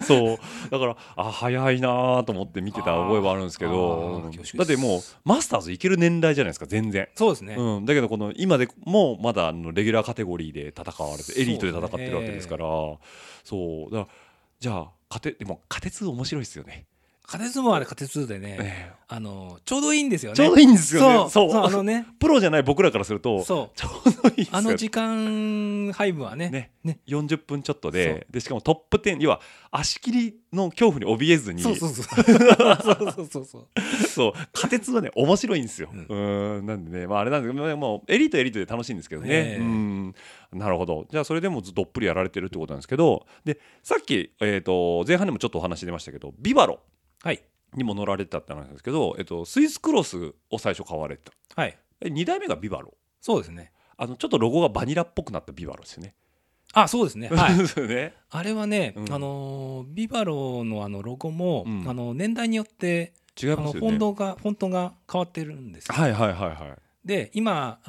そうだから早いなと思って見てた覚えはあるんですけどだってもうマスターズいける年代じゃないですか全然。そうですね、うん、だけどこの今でもまだレギュラーカテゴリーで戦われてエリートで戦ってるわけですからそうだからじゃあでもカテ2面白いですよね。カテツもあれカテツでね、ちょうどいいんですよね。ちょうどいいんですよね。そうねプロじゃない僕らからするとちょうどいいですよ、ね、時間配分は ね40分ちょっと でしかもトップ10要は足切りの恐怖に怯えずにそうカテツはね面白いんですよ、うん、なんでね、まあ、あれなんですけどもうエリートエリートで楽しいんですけどね、うんなるほど。じゃあそれでもずっとどっぷりやられてるってことなんですけどでさっき、前半でもちょっとお話出ましたけどビバロはい、にも乗られてたって話なんですけど、スイスクロスを最初買われてた、はい、2代目がビバロ。そうですねちょっとロゴがバニラっぽくなったビバロですよね。あそうです ね,、はい、ですねあれはね、うんビバロ の, ロゴも、うん、年代によって違いますよ、ね、フォントが変わってるんですよ。はいはいはいはい。で今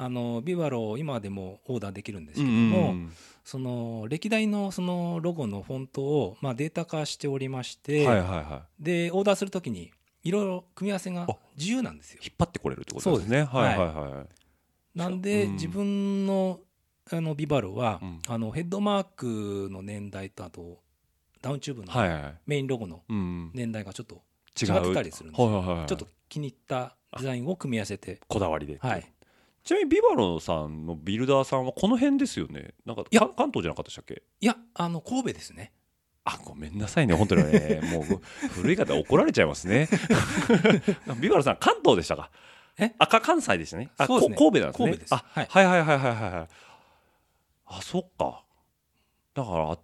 ビバロ今でもオーダーできるんですけども、うん、その歴代 そのロゴのフォントを、まあ、データ化しておりまして、はいはいはい、でオーダーするときにいろいろ組み合わせが自由なんですよ。引っ張ってこれるってことですね。そうですね、はいはいはい、なんで、うん、自分のビバロは、うん、ヘッドマークの年代とあとダウンチューブのメインロゴの年代がちょっと違ったりするんですよ、はいはいはい、ちょっと気に入ったデザインを組み合わせてこだわりで、はい、ちなみにビバロさんのビルダーさんはこの辺ですよね。なんか関東じゃなかったでしたっけ。いや神戸ですね。あ、ごめんなさいね本当にねもう古い方怒られちゃいますねビバロさん関東でしたか。関西でしたね。あ、そうですね、神戸なんですね。神戸です。あ、はい、はいはいはいはいはい。あ、そっか。だから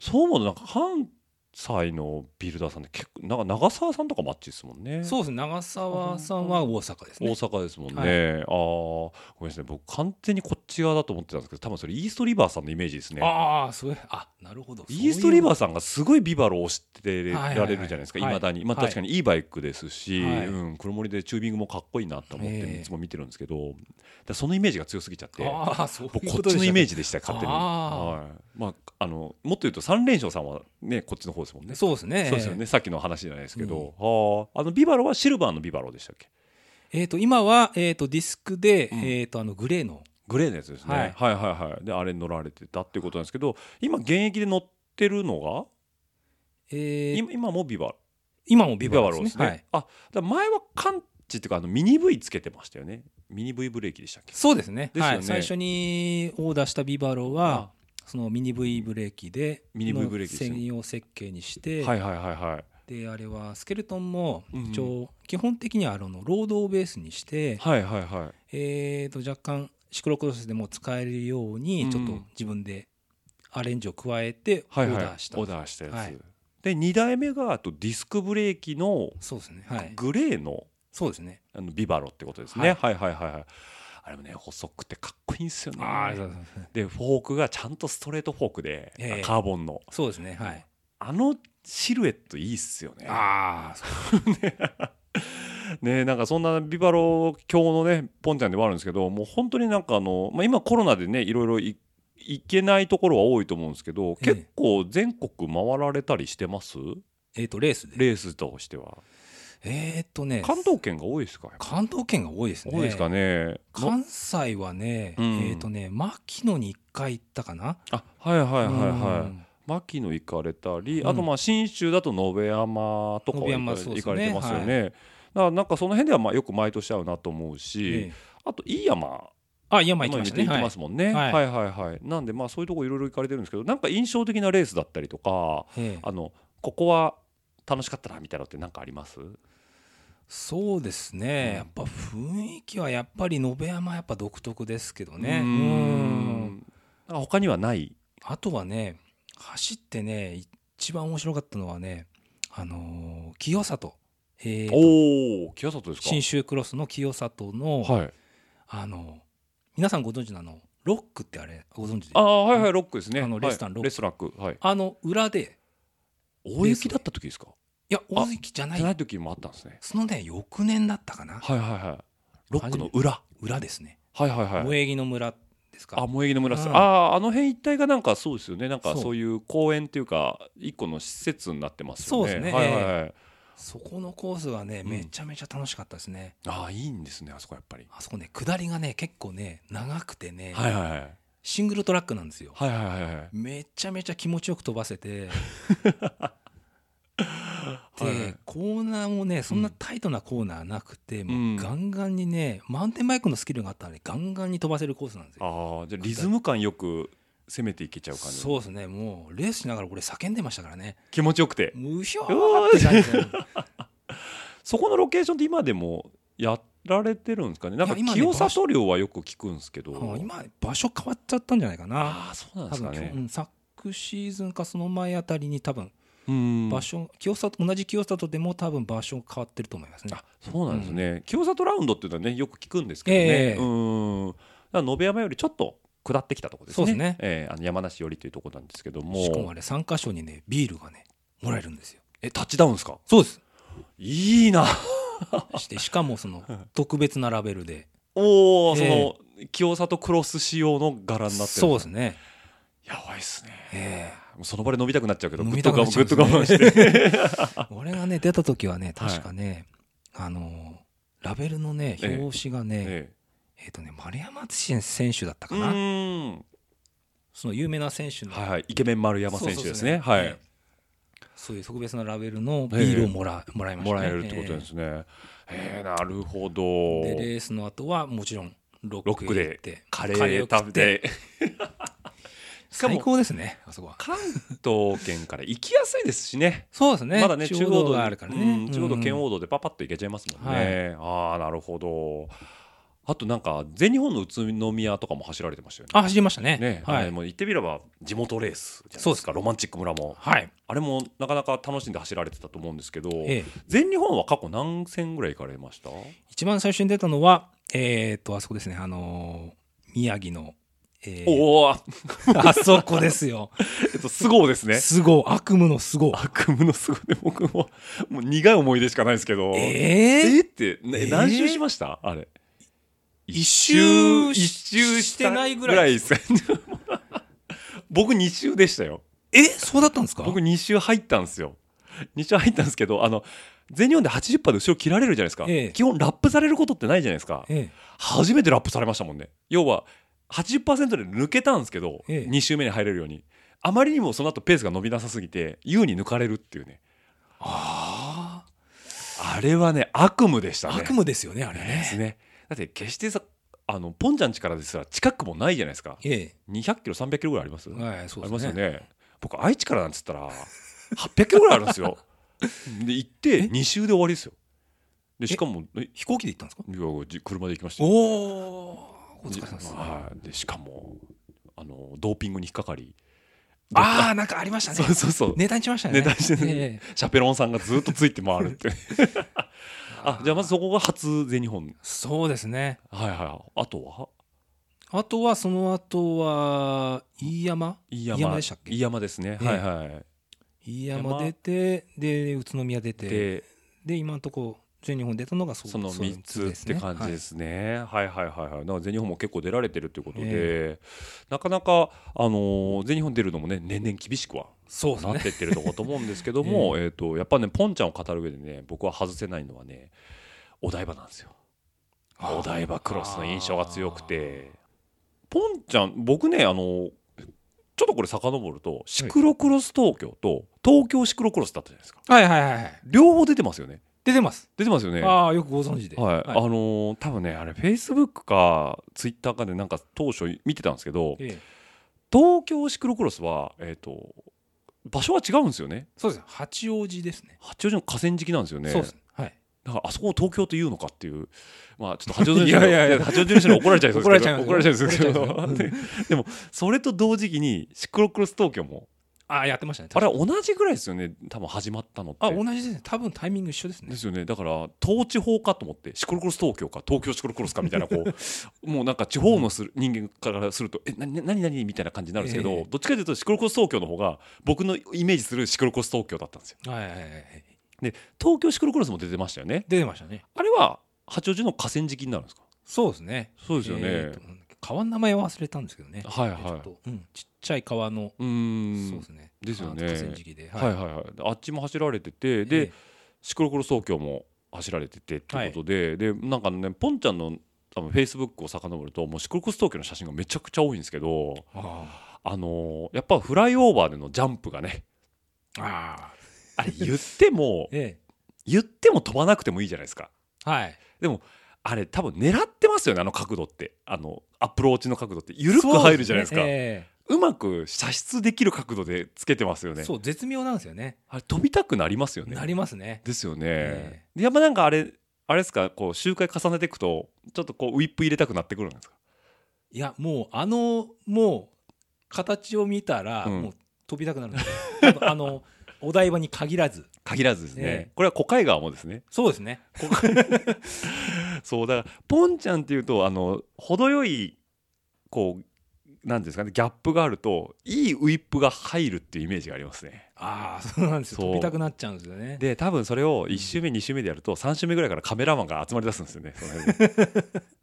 そう思うとなんか関西のビルダーさんって結構なんか長澤さんとかマッチですもんね。そうですね、長澤さんは大阪ですね。大阪ですもんね、はい、あ、ごめんなさい、僕完全にこっち側だと思ってたんですけど、多分それイーストリバーさんのイメージですね。ああ、それ、あ、なるほど。イーストリバーさんがすごいビバロを知ってられるじゃないですか、はいはいはい、未だに、まあ、確かにいいバイクですし、はい、うん、黒森でチュービングもかっこいいなと思っていつも見てるんですけど、だそのイメージが強すぎちゃって、あ、そういうことでしたね。僕こっちのイメージでした勝手に。あ、はい、まあ、もっと言うと三連勝さんはね、こっちの方ですもんね。そうですね。そうですよね。さっきの話じゃないですけど、うん、ビバロはシルバーのビバロでしたっけ？今は、ディスクで、うん、グレーのやつですね。はい、はいはいはい。であれに乗られてたっていうことなんですけど、今現役で乗ってるのが、今もビバロ。今もビバロですね。はい、あ、だ前は関地っていうかミニ V つけてましたよね。ミニ V ブレーキでしたっけ？そうですね。ですよね。はい、最初にオーダーしたビバロは。うん、そのミニ V ブレーキで専用設計にして、はいはいはいはい。であれはスケルトンも一応基本的にはロードをベースにして、はいはいはい、若干シクロクロスでも使えるようにちょっと自分でアレンジを加えてオーダーしたやつで、2代目があとディスクブレーキのグレーのビバロってことですね。はいはいはいはい。あれもね、細くてかっこいいんですよね。でフォークがちゃんとストレートフォークで、カーボンの。そうですね、はい。シルエットいいっすよね。ああ、そうね。ね、なんかそんなビバロ教のねポンちゃんではあるんですけど、もう本当になんかまあ、今コロナでねいろいろ行けないところは多いと思うんですけど、結構全国回られたりしてます？レースで。レースとしては。ね、関東圏が多いですか？関東圏が多いですね。多いですかね。関西はね、うん、牧野に1回行ったかな。あ、はいはいはいはい。うん、牧野行かれたり、あとまあ信州だと野辺山とか行かれてますよね。はい、だからなんかその辺ではまあよく毎年会うなと思うし、あと飯山。あ、山行ってましたね。行ってますもんね。はいはいはいはい。なんでまあそういうとこいろいろ行かれてるんですけど、なんか印象的なレースだったりとか、ここは楽しかったなみたいなのってなんかあります？そうですね、やっぱ雰囲気はやっぱり野辺山はやっぱ独特ですけどね。うん、他にはない。あとはね、走ってね一番面白かったのはね、清里、お、清里ですか。信州クロスの清里の、はい、皆さんご存知のロックってあれご存知で。あ、はいはい、ロックですね。レストランロック、はい、レストランク、はい、裏で大雪だった時ですか。いや、大雪じゃない時もあったんですね。そのね、翌年だったかな。はいはいはい。ロックの裏ですね。はいはいはい。萌木の村ですか。あ、萌木の村です。うん、あの辺一帯がなんかそうですよね。なんかそういう公園っていうか一個の施設になってますよね。そうですね。はいはいはい。そこのコースはね、めちゃめちゃ楽しかったですね。うん、あ、いいんですね、あそこやっぱり。あそこね、下りがね結構ね長くてね。はいはいはい。シングルトラックなんですよ。はいはいはい。めちゃめちゃ気持ちよく飛ばせて。で、はい、コーナーもねそんなタイトなコーナーなくて、もうガンガンにねマウンテンバイクのスキルがあったら、ね、ガンガンに飛ばせるコースなんですよ。あ、じゃあリズム感よく攻めていけちゃう感じ。そうですね、もうレースしながらこれ叫んでましたからね、気持ちよくてうひょーって感じでそこのロケーションって今でもやられてるんですかね。なんか清里寮はよく聞くんですけど、今場所変わっちゃったんじゃないかな。あ、そうなんですかね。昨シーズンかその前あたりに多分場所、同じ清里でも多分場所変わってると思いますね。あ、そうなんですね。清里ラウンドっていうのはねよく聞くんですけどね、だから野辺山よりちょっと下ってきたところですね。そうですね、山梨寄りというところなんですけども、しかもあれ3カ所にねビールがねもらえるんですよ。タッチダウンですか。そうです。いいなしかもその特別なラベルでお、その清里クロス仕様の柄になってる。そうですね、やばいっすね、その場で飲みたくなっちゃうけどグッと我慢して俺がね出た時はね確かね、はい、ラベルのね表紙がね丸山選手だったかな。うん、その有名な選手の、はいはい、イケメン丸山選手ですね。そうそうですね、はい、そういう特別なラベルのビールをもらいましたね。もらえるってことですね。なるほど。でレースの後はもちろんロックでカレー食べて最高ですね。あそこは関東圏から行きやすいですしね。そうですね、まだね中央道があるからね、うん、中央道圏央道でパパッと行けちゃいますもんね、はい、ああなるほど。あとなんか全日本の宇都宮とかも走られてましたよね。あ、走りました ね、はい、もう言ってみれば地元レースじゃないですか。そうですか。ロマンチック村も、はい、あれもなかなか楽しんで走られてたと思うんですけど、全日本は過去何戦ぐらい行かれました？一番最初に出たのはあそこですね、宮城のあそこですよ。スゴーですね。スゴー、悪夢のスゴー。悪夢のスゴーで僕もう苦い思い出しかないですけど。って、何周しました？あれ。一周してないぐらいです。僕2周でしたよ。そうだったんですか？僕2周入ったんですよ。2周入ったんですけど、全日本で 80% で後ろ切られるじゃないですか、基本ラップされることってないじゃないですか、初めてラップされましたもんね。要は 80% で抜けたんですけど、2周目に入れるようにあまりにもその後ペースが伸びなさすぎて優に抜かれるっていうね。あれはね、悪夢でしたね。悪夢ですよね、あれね。ですね。だって決してさ、ポンちゃん家からですら近くもないじゃないですか、200キロ300キロぐらいあります、そうですね、ありますよね。僕愛知からなんつったら800キロぐらいあるんですよ。で行って2周で終わりですよ。でしかも飛行機で行ったんですか？いや車で行きました。お疲れ様ですね。はい、でしかもドーピングに引っかかり、なんかありましたね。そうネタにしましたね。ネタにして、シャペロンさんがずっとついて回るってじゃあまずそこが初全日本。そうですね、はいはい。あとはその後は飯山でしたっけ？飯山ですね、はいはい。飯山出て、で宇都宮出て、で今のとこ全日本出たのがその3つって感じですね、はい、はいはいはいはい。だから全日本も結構出られてるということで、なかなか、全日本出るのもね年々厳しくはなってってるところと思うんですけども、やっぱねポンちゃんを語る上でね僕は外せないのはねお台場なんですよ。お台場クロスの印象が強くて、ポンちゃん僕ねちょっとこれ遡るとシクロクロス東京と東京シクロクロスだったじゃないですか、はいはいはいはい、両方出てますよね。出てますよね。あ、よくご存知で、はいはい。多分ねあれ Facebook か Twitter かでなんか当初見てたんですけど、東京シクロクロスは、場所は違うんですよね。そうです。八王子ですね。八王子の河川敷なんですよね。そうです、はい。だからあそこを東京というのかっていう、まあちょっと八王子の人に怒られちゃいそうですけど、でもそれと同時期にシクロクロス東京もやってましたね。あれは同じぐらいですよね、多分始まったのって。同じですね、多分タイミング一緒ですね。ですよね。だから東地方かと思ってシクロクロス東京か東京シクロクロスかみたいなこうもうなんか地方の人間からすると何みたいな感じになるんですけど、どっちかというとシクロクロス東京の方が僕のイメージするシクロクロス東京だったんですよ。はいはいはい。で東京シクロクロスも出てましたよね。出てましたね。あれは八王子の河川敷になるんですか？そうですね。そうですよね、川の名前は忘れたんですけどね。はいはい。ちっちゃい川のそうですね。ですよね。河川敷で、はいはいはい。あっちも走られてて、でシクロクロス東京も走られててってことで、はい、でなんかねポンちゃんの多分フェイスブックを遡るともうシクロクロス東京の写真がめちゃくちゃ多いんですけど、やっぱフライオーバーでのジャンプがね。あれ言っても飛ばなくてもいいじゃないですか。はい。でもあれ多分狙ってますよね、あの角度って。アプローチの角度って緩く入るじゃないですか。 うまく射出できる角度でつけてますよね。そう、絶妙なんですよね。あれ飛びたくなりますよね。なりますね。ですよね、でやっぱなんかあれですか、こう周回重ねていくとちょっとこうウィップ入れたくなってくるんですか？いやもうもう形を見たら、もう飛びたくなるんですよ。お台場に限らずですね、これは小海川もですね。そうですね。そうだからポンちゃんっていうと程よいこうなんですかねギャップがあるといいウィップが入るっていうイメージがありますね。そうなんですよ。飛びたくなっちゃうんですよね。で多分それを1周目2周目でやると3周目ぐらいからカメラマンが集まりだすんですよね。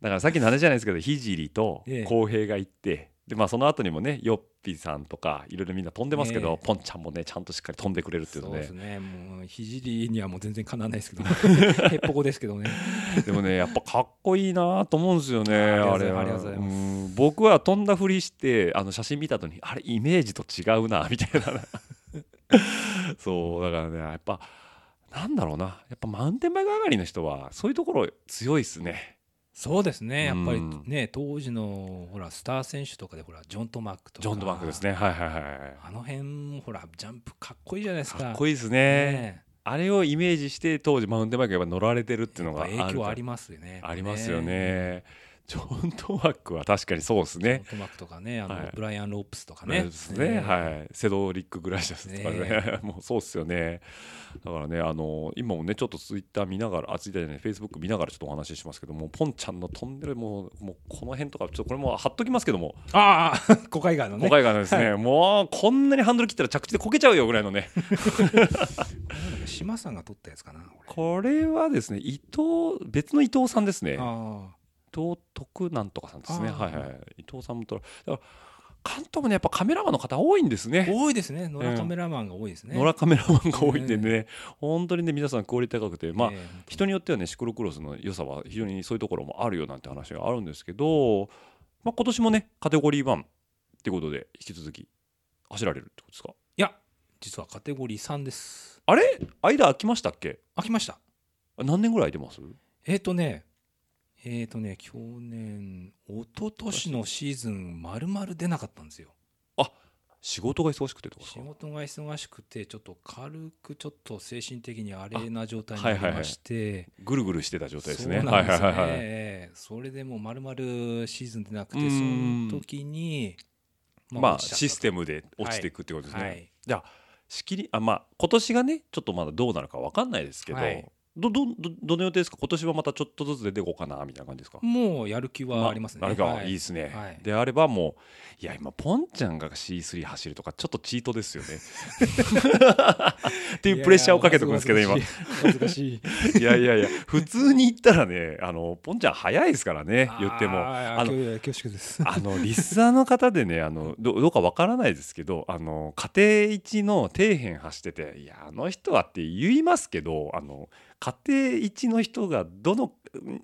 だからさっきの話じゃないですけど、ひじりと浩平が行って、でまあその後にもねよっピーさんとかいろいろみんな飛んでますけど、ポンちゃんもねちゃんとしっかり飛んでくれるっていうので、そうですね、もう肘にはもう全然かなわないですけどへっぽこですけどねでもねやっぱかっこいいなと思うんですよね。あれはありがとうございます。僕は飛んだふりして写真見た後にあれイメージと違うなみたいなそうだからね、やっぱなんだろうな、やっぱマウンテンバイク上がりの人はそういうところ強いっすね。そうですね、やっぱりね、当時のほらスター選手とかでほらジョン・トマックとか、ジョン・トマックですね、はいはいはい、あの辺ほらジャンプかっこいいじゃないですか。かっこいいです ね。あれをイメージして当時マウンテンバイクやっぱ乗られてるっていうのが影響ありますよね。ありますよね。ジョン・トマックは確かにそうですね。ジョン・トマックとかね、はい、ブライアン・ロープスとかね、はい、セドリック・グラシアスとかね、もうそうっすよね。だからね、今もねちょっとツイッター見ながら、ツイッターじゃない、フェイスブック見ながらちょっとお話ししますけども、ポンちゃんの飛んでるもうこの辺とかちょっとこれも貼っときますけども、小海岸のね、小海岸のですね、はい、もうこんなにハンドル切ったら着地でこけちゃうよぐらいのね島さんが撮ったやつかな。これはですね、別の伊藤さんですね。伊藤徳なんとかさんですね、はいはい、伊藤さんもとだから関東もねやっぱカメラマンの方多いんですね。多いですね。野良カメラマンが多いですね。野良カメラマンが多いんでね、本当にね皆さんクオリティ高くて、まあ人によってはねシクロクロスの良さは非常にそういうところもあるよなんて話があるんですけど、まあ、今年もねカテゴリー1ってことで引き続き走られるってことですか。いや実はカテゴリー3です。あれ間空きましたっけ。空きました。何年ぐらい空いてます。去年一昨年のシーズン丸々出なかったんですよ。あ、仕事が忙しくてとか。仕事が忙しくてちょっと軽くちょっと精神的にあれな状態になりまして、はいはいはい、ぐるぐるしてた状態ですね。そうなんですね、はいはいはい、それでもう丸々シーズン出なくて、その時に、まあ、システムで落ちていくってことですね、はい、じゃあ今年がねちょっとまだどうなるか分かんないですけど、はい、どの予定ですか。今年はまたちょっとずつ出ていこうかなみたいな感じですか。もうやる気はありますね、はい、いいですね、はい、であればもういや今ポンちゃんが C3 走るとかちょっとチートですよねっていうプレッシャーをかけておくんですけど、今いやいやいや普通に言ったらねポンちゃん早いですからね。言っても恐縮です。リスナーの方でねどうかわからないですけど家庭一の底辺走ってて、いやあの人はって言いますけど家庭一の人がどの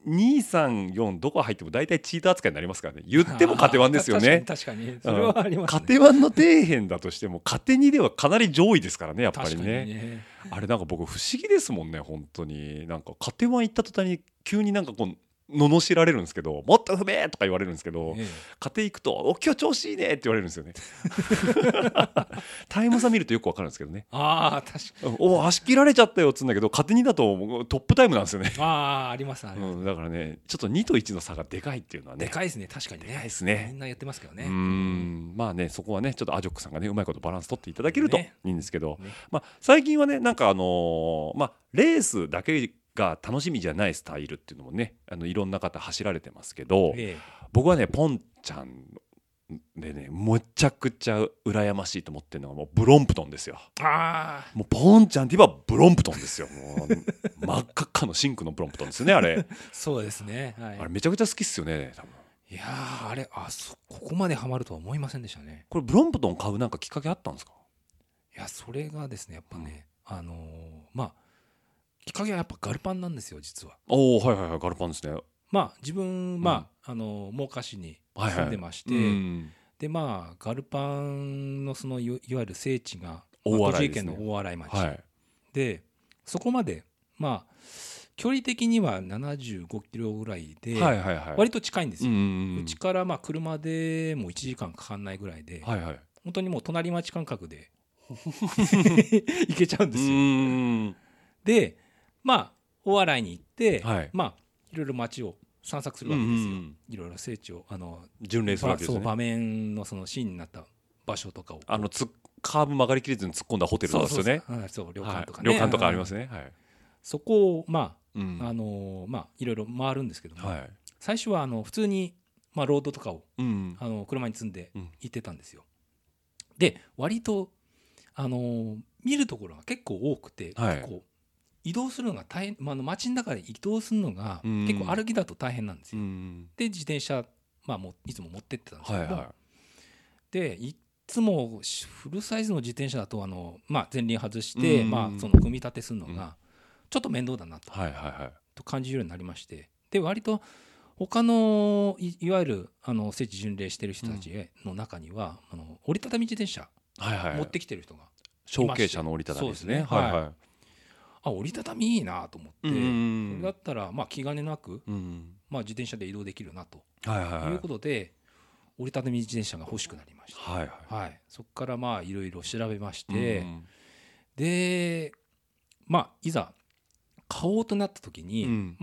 2、3、4どこ入っても大体チート扱いになりますからね。言っても家庭1ですよね。確かにそれはありますね。家庭1の底辺だとしても家庭2ではかなり上位ですからね、やっぱり ね。あれなんか僕不思議ですもんね、本当に。なんか家庭1行った途端に急になんかこう罵られるんですけど、もっと踏めとか言われるんですけど、家庭行くとお今日調子いいねって言われるんですよねタイム差見るとよく分かるんですけどね。確かにお足切られちゃったよっつうんだけど、家庭2だとトップタイムなんですよね。ありますね、うん、だからねちょっと2と1の差がでかいっていうのはね、でかいですね。確かにね、でかいですね。みんなやってますけどね。まあね、そこはねちょっとアジョックさんがねうまいことバランス取っていただけるといいんですけど、まあ最近はねなんかレースだけが楽しみじゃないスタイルっていうのもねいろんな方走られてますけど、僕はねポンちゃんでねむちゃくちゃ羨ましいと思ってるのがもうブロンプトンですよ。もうポンちゃんって言えばブロンプトンですよ。もう真っ赤っかのシンクのブロンプトンですよね、あれそうですね、はい、あれめちゃくちゃ好きっすよね多分。いやーあれここまでハマるとは思いませんでしたね。これブロンプトン買うなんかきっかけあったんですか。いやそれがですねやっぱね、まあきっかけはやっぱガルパンなんですよ実は。はいはいはい、ガルパンですね。まあ自分真岡市に住んでまして、はいはい、でまあガルパンのそのいわゆる聖地が栃木県の大洗町、はい、でそこまでまあ距離的には75キロぐらいで、はいはいはい、割と近いんですよ。うちからまあ車でもう1時間かかんないぐらいで、はいはい、本当にもう隣町感覚で行けちゃうんですよ。でまあ、大洗に行って、はいまあ、いろいろ街を散策するわけですよ、いろいろ聖地を巡礼するわけですね。そう場面 そのシーンになった場所とかをカーブ曲がりきれずに突っ込んだホテルとかですよね。そう旅館とかね、はい、旅館とかありますね、はい、そこをまあ、まあいろいろ回るんですけども、はい、最初は普通に、まあ、ロードとかを、車に積んで行ってたんですよ、で割と、見るところが結構多くて、はい、結構移動するのが大変、街の中で移動するのが結構歩きだと大変なんですよ。で自転車、もういつも持ってってたんですけど、はいはい、で行っつもフルサイズの自転車だと前輪外して、その組み立てするのがちょっと面倒だなと、と感じるようになりまして、で割と他のいわゆる聖地巡礼してる人たちの中には、折りたたみ自転車持ってきてる人がいまして、はいはい、承継者の折りたたみですね、はいはい、あ折りたたみいいなと思って、それだったら気兼ねなく、自転車で移動できるなと、いうことで折りたたみ自転車が欲しくなりました、そこからいろいろ調べまして、で、いざ買おうとなった時に、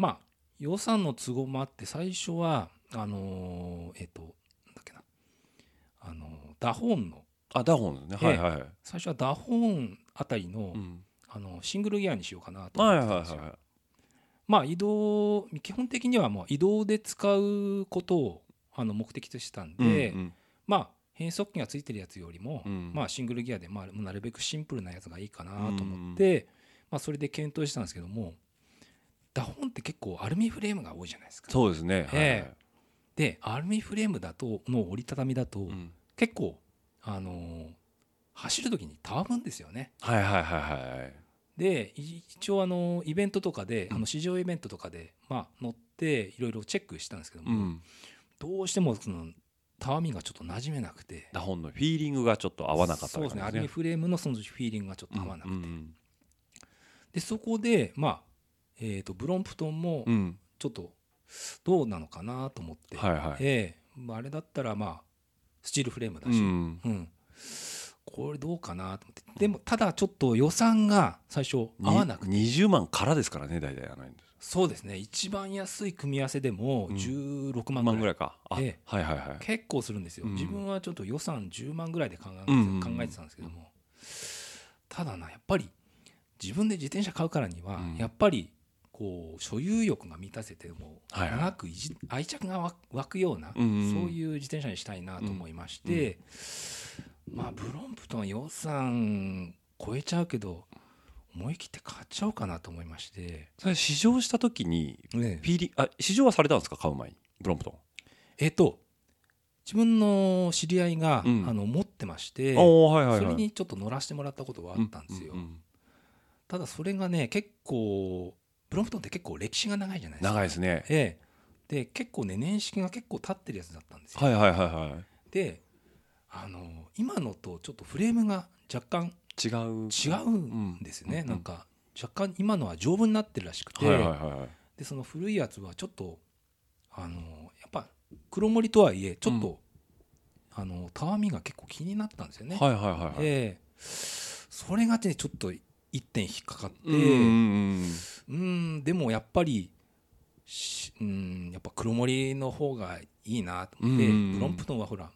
予算の都合もあって最初はダホーンの最初はダホーンあたりの、シングルギアにしようかなと思ってたんですよ、移動基本的には移動で使うことを目的としてたんで、変速機がついてるやつよりも、シングルギアで、なるべくシンプルなやつがいいかなと思って、それで検討したんですけども、ダホンって結構アルミフレームが多いじゃないですか。そうですね、でアルミフレームだとの折りたたみだと、結構、走る時にたわむんですよね。で一応イベントとかで、試乗イベントとかで、乗っていろいろチェックしたんですけども、どうしてもそのたわみがちょっとなじめなくて、ダホンのフィーリングがちょっと合わなかったんですね。そうですね、アルミフレームのそのフィーリングがちょっと合わなくて、でそこでブロンプトンもちょっとどうなのかなと思って、あれだったらスチールフレームだし、これどうかなと思って、でもただちょっと予算が最初合わなくて、20万からですからね、大体ないんです。そうですね、一番安い組み合わせでも16万ぐらいか、結構するんですよ、自分はちょっと予算10万ぐらいで考えてたんですけども、ただやっぱり自分で自転車買うからには、やっぱりこう所有欲が満たせても長く愛着が湧くような、そういう自転車にしたいなと思いまして、ブロンプトン予算超えちゃうけど思い切って買っちゃおうかなと思いまして、それ試乗した時に試乗はされたんですか、買う前にブロンプトン。自分の知り合いが持ってまして、それにちょっと乗らせてもらったことはあったんですよ、ただそれがね、結構ブロンプトンって結構歴史が長いじゃないですか。長いですね、で結構ね、年式が結構経ってるやつだったんですよ。で今のとちょっとフレームが若干違うんですよね、なんか若干今のは丈夫になってるらしくて、でその古いやつはちょっとやっぱ黒森とはいえちょっと、たわみが結構気になったんですよね。それがねちょっと一点引っかかって、でもやっぱりやっぱ黒森の方がいいなと思って、ブロンプトンはほら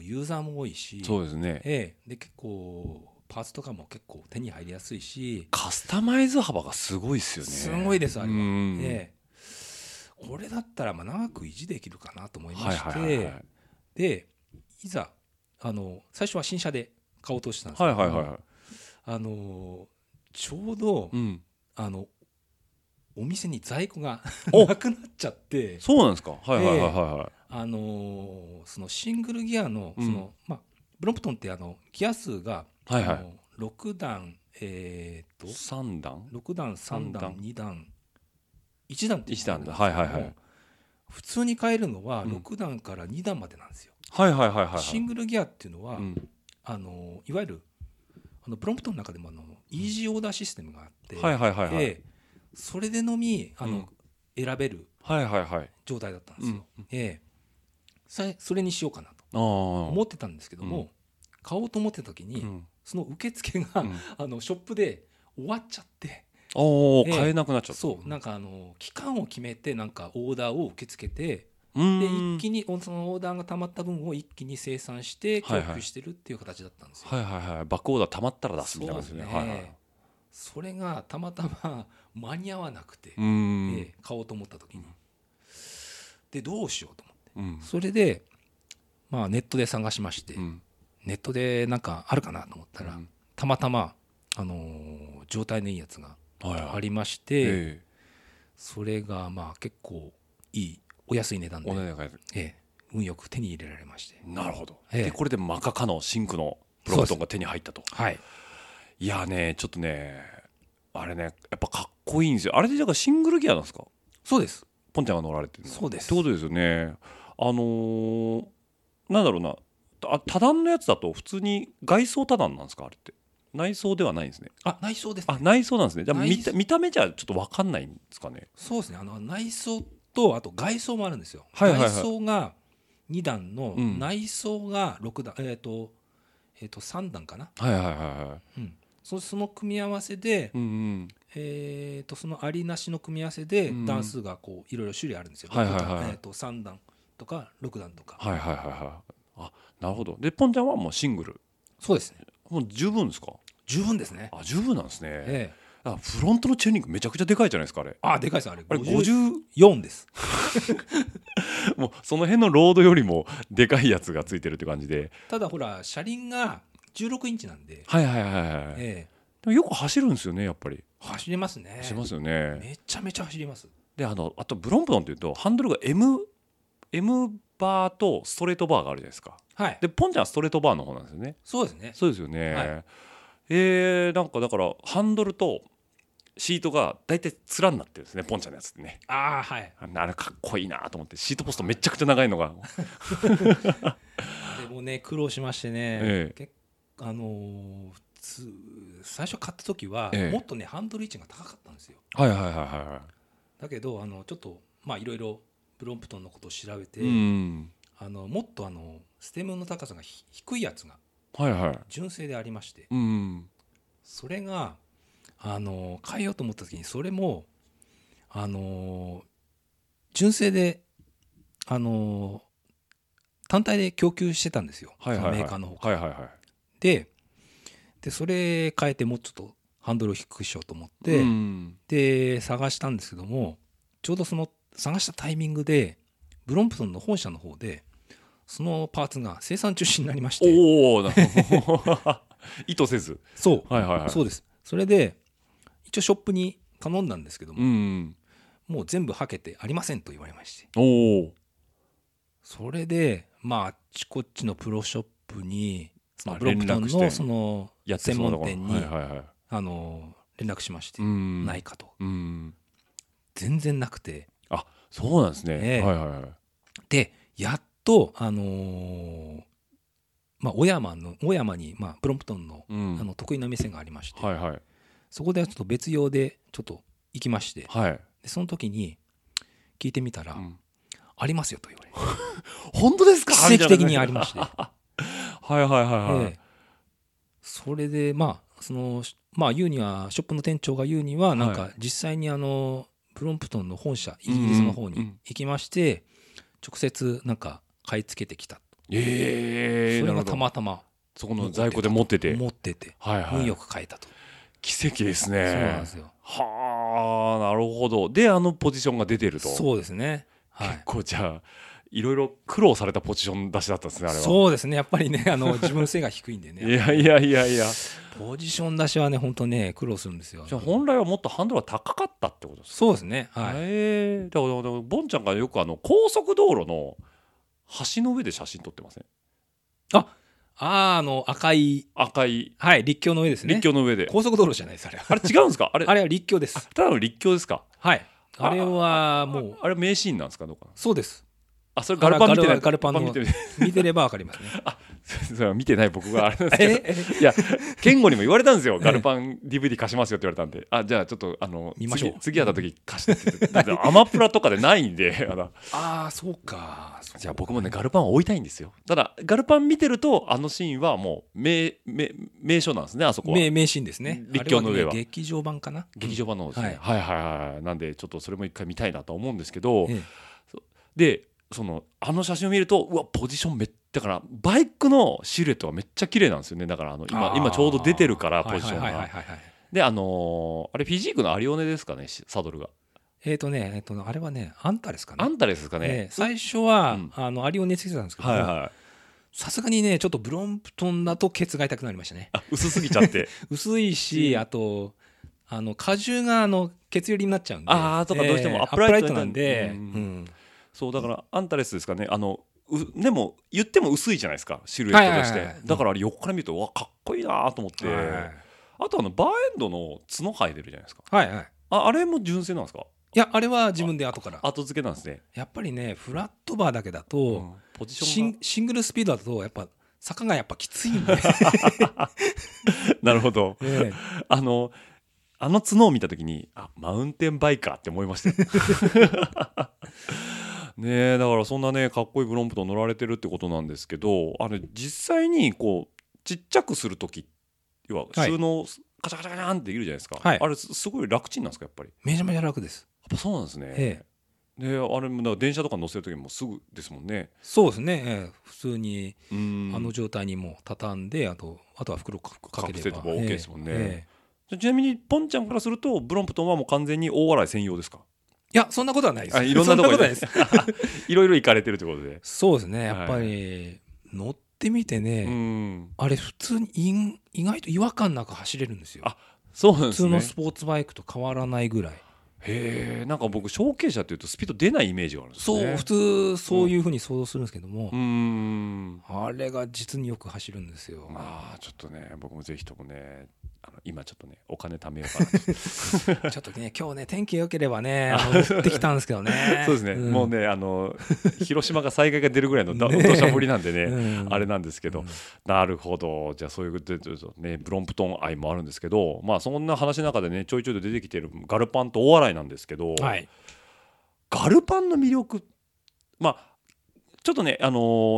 ユーザーも多いし、そうですね、で結構パーツとかも結構手に入りやすいし、カスタマイズ幅がすごいですよね。すごいです、あれは、これだったら長く維持できるかなと思いまして、でいざ最初は新車で買おうとしてたんですけど、ちょうど、お店に在庫がなくなっちゃって。そうなんですか。そのシングルギアの、ブロンプトンってギア数が、6段、3段6段3段2段1段って1段だ、普通に買えるのは6段から2段までなんですよ。シングルギアっていうのは、いわゆるブロンプトンの中でもイージーオーダーシステムがあって、それでのみ選べる状態だったんですよ。それにしようかなと思ってたんですけども、買おうと思ってた時に、その受付が、ショップで終わっちゃって、買えなくなっちゃった。そうなんか期間を決めてなんかオーダーを受け付けて、で一気にそのオーダーがたまった分を一気に生産して供給してるっていう形だったんですよ。バックオーダーたまったら出すみたいなですね。それがたまたま間に合わなくて、買おうと思った時に、でどうしようと思って、それでネットで探しまして、ネットでなんかあるかなと思ったら、たまたま状態のいいやつがありまして、それが結構いいお安い値段で、運よく手に入れられまして。なるほど、でこれでマカカのシンクのプロバトンが手に入ったと。はい、いやねちょっとねあれねやっぱかっこいいんですよ。あれでだからシングルギアなんですか。そうです。ポンちゃんが乗られてる。そうです。ってことですよね。なんだろうな多段のやつだと普通に外装多段なんですかあれって。内装ではないんですね。あ、内装ですね。あ、内装なんですね。じゃあ 見た目じゃちょっと分かんないんですかね。そうですね。内装とあと外装もあるんですよ。はいはいはい、外装が2段の、うん、内装が6段3段かな。はいはいはいはい。うん、その組み合わせで、うんうん、そのありなしの組み合わせで段数がこういろいろ種類あるんですよ。はいはいはい。3段とか6段とか。はいはいはいはい。あ、なるほど。でポンちゃんはもうシングル。そうですね。もう十分ですか。十分ですね。あ、十分なんですね。あ、フロントのチェーニングめちゃくちゃでかいじゃないですかあれ。あ、でかいですあれ。あれ54です。もうその辺のロードよりもでかいやつがついてるって感じで。ただほら車輪が16インチなんで。はいはいはいはい。でもよく走るんですよねやっぱり。走りますね。走りますよね。めちゃめちゃ走ります。であとブロンプトンっていうとハンドルが Mバーとストレートバーがあるじゃないですか、はい、でポンちゃんはストレートバーの方なんですよね。そうですね。そうですよね、はい、なんかだからハンドルとシートが大体面になってるんですねポンちゃんのやつってね。ああ、はい、あれかっこいいなと思ってシートポストめちゃくちゃ長いのがでもね苦労しましてね、普通最初買った時は、もっとねハンドル位置が高かったんですよ。はいはいはいはい。だけどちょっとまあいろいろブロンプトンのことを調べて、うん、もっとステムの高さが低いやつが純正でありまして、はいはい、うん、それが変えようと思った時にそれも純正で単体で供給してたんですよ、はいはいはい、そのメーカーのほか、はいはいはい、でそれ変えてもうちょっとハンドルを低くしようと思って、うん、で探したんですけどもちょうどその探したタイミングでブロンプトンの本社の方でそのパーツが生産中止になりまして。おお意図せず。そう、はいはいはい、そうです。それで一応ショップに頼んだんですけども、うん、もう全部はけてありませんと言われまして。おそれでまああっちこっちのプロショップにそのブロンプトンのその専門店に連絡しまして、ないかと。全然なくて。あ、そうなんですね、はいはいはい、でやっとまあ、小山に、まあ、ブロンプトン の,、うん、得意な店がありまして、はいはい、そこでちょっと別用でちょっと行きまして、はい、でその時に聞いてみたら、うん、ありますよと言われ本当ですか。奇跡的にありましてはいはいはいはい、それでまあまあ言うにはショップの店長が言うにはなんか実際にブロンプトンの本社イギリスの方に行きまして、うんうんうん、直接なんか買い付けてきた。それがたまたまそこの在庫で持ってて、はいはい、運よく買えたと。奇跡ですね。そうなんですよ。はあ、なるほど。でポジションが出てると。そうですね、はい、結構じゃあいろいろ苦労されたポジション出しだったんですねあれは。そうですね。やっぱりね自分性が低いんでねいやいやいやいやポジション出しはね本当ね苦労するんですよ。じゃあ本来はもっとハンドルが高かったってことですか。そうですね、はい、だからボンちゃんがよく高速道路の橋の上で写真撮ってません？赤い、はい、陸橋の上ですね。陸橋の上で。高速道路じゃないですあれは。あれ違うんですか？あれは陸橋です。ただの陸橋ですか？はい。あれはもうあれ名シーンなんですか？どうかな。そうです。あ、それガルパン見てない。ガルパンの見てれば分かりますねあ、それは見てない僕があれなんですけどいや健吾にも言われたんですよガルパン DVD 貸しますよって言われたんで、あ、じゃあちょっと見ましょう。次会った時貸してってアマプラとかでないんであ、そうか。じゃあ僕もねガルパンを置いたいんですよ。ただガルパン見てるとシーンはもう名所なんですね。あそこは名シーンですね。立教の上は、ね、劇場版かな。劇場版のですね、はい、はいはいはい。なんでちょっとそれも一回見たいなと思うんですけど、で写真を見ると、うわポジションだからバイクのシルエットがめっちゃ綺麗なんですよね。だから今ちょうど出てるからポジションが。であれフィジークのアリオネですかね、サドルが。あれはねアンタレスかね、最初は、うん、アリオネつけてたんですけど、さすがにねちょっとブロンプトンだとケツが痛くなりましたね。あ、薄すぎちゃって薄いし、あと荷重がケツ寄りになっちゃうんで、とかどうしてもアップライトなんで、そうだからアンタレスですかね。でも言っても薄いじゃないですか、シルエットとして、はいはいはい、だからあれ横から見ると、うん、わかっこいいなと思って、はいはい、あとバーエンドの角生えてるじゃないですか、はいはい、あれも純正なんですか。いやあれは自分で後から後付けなんですね。やっぱりねフラットバーだけだと、うん、ポジションがシングルスピードだとやっぱ坂がやっぱきついんでなるほど、あの角を見た時にあマウンテンバイカーって思いましたねえ、だからそんなねかっこいいブロンプトン乗られてるってことなんですけど、あれ実際にこうちっちゃくするとき要は収納カチャカチャカチャンってできるじゃないですか、はい、あれすごい楽ちんなんですか。やっぱりめちゃめちゃ楽です。やっぱそうなんですね、であれもだから電車とか乗せるときもすぐですもんね。そうですね、普通にあの状態にもう畳んであとは袋かければ OK ですもんね、ちなみにポンちゃんからするとブロンプトンはもう完全に大洗専用ですか。いやそんなことはないです。いろんなところですいろいろ行かれてるってことで。そうですね、やっぱり乗ってみてね、うん、あれ普通に意外と違和感なく走れるんですよ。あそうなんですね、普通のスポーツバイクと変わらないぐらい。へえ、なんか僕小径車っていうとスピード出ないイメージがあるんですね。そう普通そういう風に想像するんですけども、うん、あれが実によく走るんですよ。まあちょっとね僕もぜひともね今ちょっとねお金貯めようかなちょっとね今日ね天気良ければね乗ってきたんですけどねそうですね、うん、もうね広島が災害が出るぐらいの土砂降りなんでね、うん、あれなんですけど、うん、なるほど。じゃあそういうねブロンプトン愛もあるんですけど、まあそんな話の中でねちょいちょいと出てきてるガルパンと大洗なんですけど、はい、ガルパンの魅力、まあちょっとね、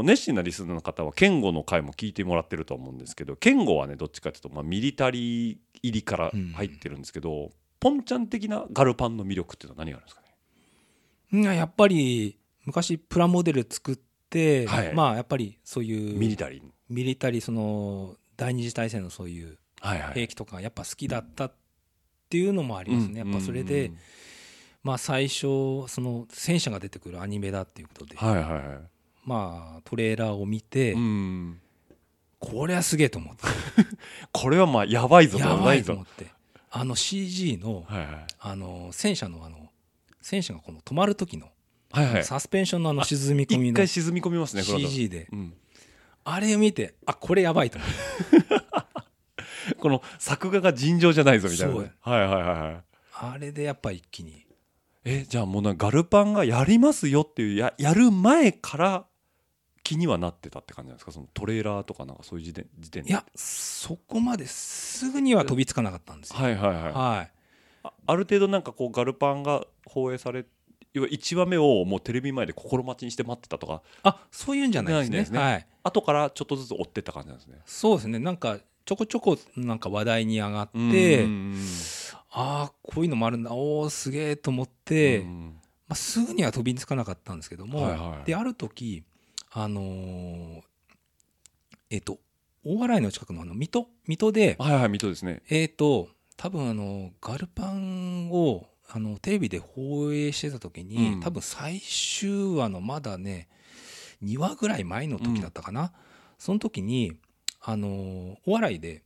熱心なリスナーの方はケンゴの回も聞いてもらってると思うんですけど、ケンゴはねどっちかというと、まあ、ミリタリー入りから入ってるんですけど、うん、ポンちゃん的なガルパンの魅力っていうのは何があるんですかね。やっぱり昔プラモデル作って、はい、まあやっぱりそういうミリタリーその第二次大戦のそういう兵器とかやっぱ好きだったっていうのもありますね、うん、やっぱそれで、うんうんうん、まあ、最初その戦車が出てくるアニメだっていうことで、はいはいはい、まあトレーラーを見て、うん、これはすげえと思ってこれはまあやばいぞやばいと思って、あの CG の、はいはい、戦車の戦車がこの止まる時の、はいはい、サスペンションの沈み込みの一回沈み込みますね CG で、うん、あれを見てあこれやばいと思ってこの作画が尋常じゃないぞみたいな、はいはいはいはい、あれでやっぱ一気にじゃあもうガルパンがやりますよっていう やる前から気にはなってたって感じなんですか。そのトレーラーとかなんかそういう時点でいやそこまですぐには飛びつかなかったんですよ。はいはいはい、はい、ある程度なんかこうガルパンが放映され要は1話目をもうテレビ前で心待ちにして待ってたとかあそういうんじゃないです ね、はい、後からちょっとずつ追ってった感じなんですね。そうですね、なんかちょこちょこなんか話題に上がって、あこういうのもあるんだおーすげえと思って、まあ、すぐには飛びつかなかったんですけども、はいはい、である時大洗の近くの水戸で、はいはい、水戸ですね、多分ガルパンをテレビで放映してた時に、うん、多分最終話のまだね2話ぐらい前の時だったかな、うん、その時に大洗で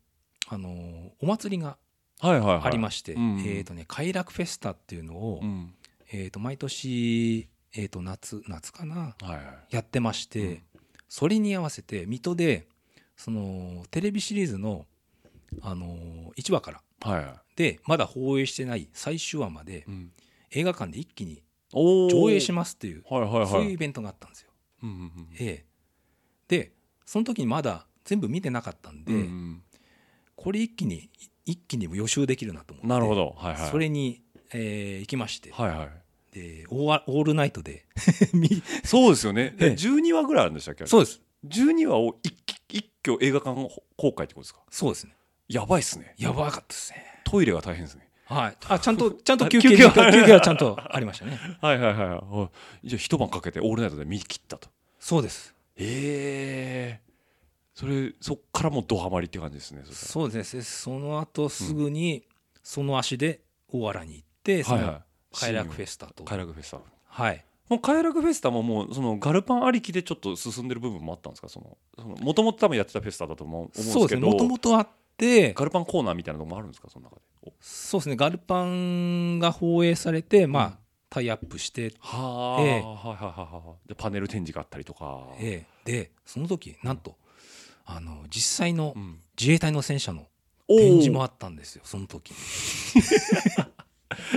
お祭りがはいはいはい、ありまして、うん快楽フェスタっていうのを、うん毎年、夏かな、はいはい、やってまして、うん、それに合わせて水戸でそのテレビシリーズの、1話から、はいはい、でまだ放映してない最終話まで、うん、映画館で一気に上映しますっていう、はいはいはい、そういうイベントがあったんですよ、うんうんうんでその時にまだ全部見てなかったんで、うんうん、これ一気に予習できるなと思って、なるほど、はいはい、それに、行きまして、はいはい、でオールナイトでそうですよね、12話ぐらいあるんでしたっけ。そうです、12話を一挙映画館公開ってことですか。そうですね、やばいっすね、やばかったですね、トイレが大変ですね、はい、あちゃんと休憩はちゃんとありましたねはいはいはい、じゃあ一晩かけてオールナイトで見切ったと。そうです、へえーそっからもうドハマりって感じですね。そうですね、その後すぐにその足で大洗に行って、うん、その快楽フェスタと快楽フェスタ、はい、もう快楽フェスタももうそのガルパンありきでちょっと進んでる部分もあったんですか。もともと多分やってたフェスタだと思うんですけど。そうですね、もともとあってガルパンコーナーみたいなのもあるんですか、その中で。そうですね、ガルパンが放映されて、まあタイアップしてパネル展示があったりとか、でその時なんと実際の自衛隊の戦車の展示もあったんですよ、その時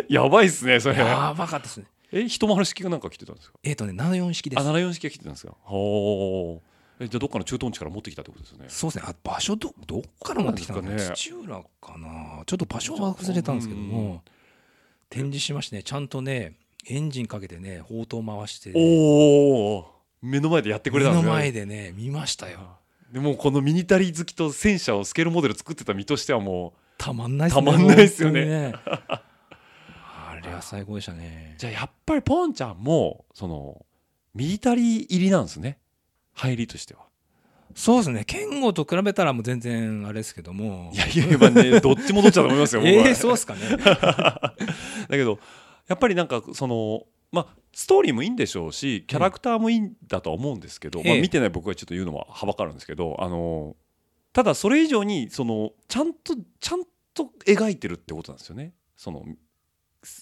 やばいっすね、それやばかったですね。一回り式がなんか来てたんですか？74式です。74式が来てたんですか。ほー、じゃあどっかの駐屯地から持ってきたってことですよね。そうですね。場所 どっから持ってきたのか、ね、土浦かな、ちょっと場所は忘れたんですけども、展示しましてね、ちゃんとねエンジンかけてね砲塔回して、ね、おー、目の前でやってくれたんですよ。目の前でね見ましたよ。でもこのミニタリー好きと戦車をスケールモデル作ってた身としてはもうたまんないですよね。あれは最高でしたね。じゃあやっぱりポンちゃんもそのミリタリー入りなんですね、入りとしては。そうですね、剣豪と比べたらもう全然あれですけども、いやいや、まあね、どっちもどっちだと思いますよ僕は。そうですかねだけどやっぱりなんかその、まあ、ストーリーもいいんでしょうしキャラクターもいいんだとは思うんですけど、まあ、見てない僕がちょっと言うのははばかるんですけど、ただそれ以上にそのちゃんと描いてるってことなんですよね、その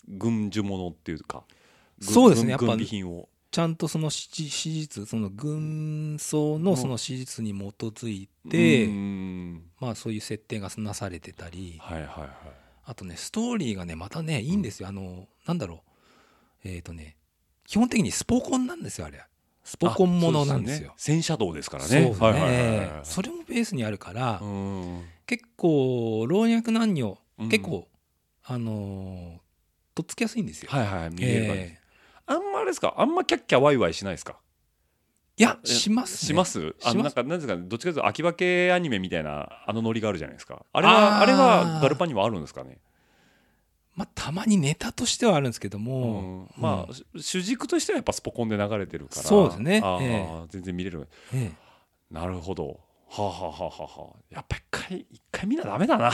軍需物っていうか。そうですね、やっぱ軍備品をちゃんとその史実、その軍装のその史実に基づいて、まあそういう設定がなされてたり、はいはいはい、あとねストーリーがねまたねいいんですよ、なんだろう、基本的にスポコンなんですよ、あれスポコンものなんですよ。戦車道ですからね。そうですね、はいはいはいはい、それもベースにあるから、結構老若男女、結構とっつきやすいんですよ。はいはい、見える感じ。あんまキャッキャワイワイしないですか？いや、しますね。します。なんかなんですか、どっちかというと秋葉系アニメみたいなノリがあるじゃないですか。あれはガルパンにはあるんですかね。まあたまにネタとしてはあるんですけども、まあ主軸としてはやっぱスポコンで流れてるから。そうですね。全然見れる。なるほど。はあ、はあはははあ、やっぱ一回見なダメだな。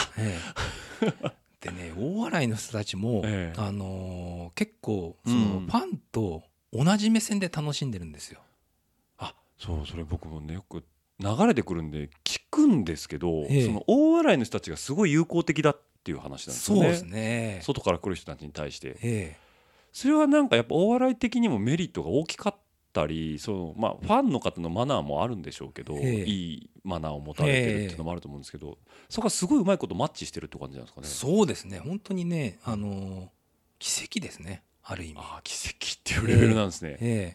でね、大洗の人たちも、結構そのファンと同じ目線で楽しんでるんですよ。あ、そう、それ僕もねよく流れてくるんで聞くんですけど、その大洗の人たちがすごい友好的だっていう話なんですよね。そうですね、外から来る人たちに対して、それはなんかやっぱ大洗的にもメリットが大きかったり、その、まあ、ファンの方のマナーもあるんでしょうけど、いいマナーを持たれてるっていうのもあると思うんですけど、そこはすごいうまいことマッチしてるって感じなんですかね。そうですね、本当にね、奇跡ですね、ある意味。あ、奇跡っていうレベルなんですね、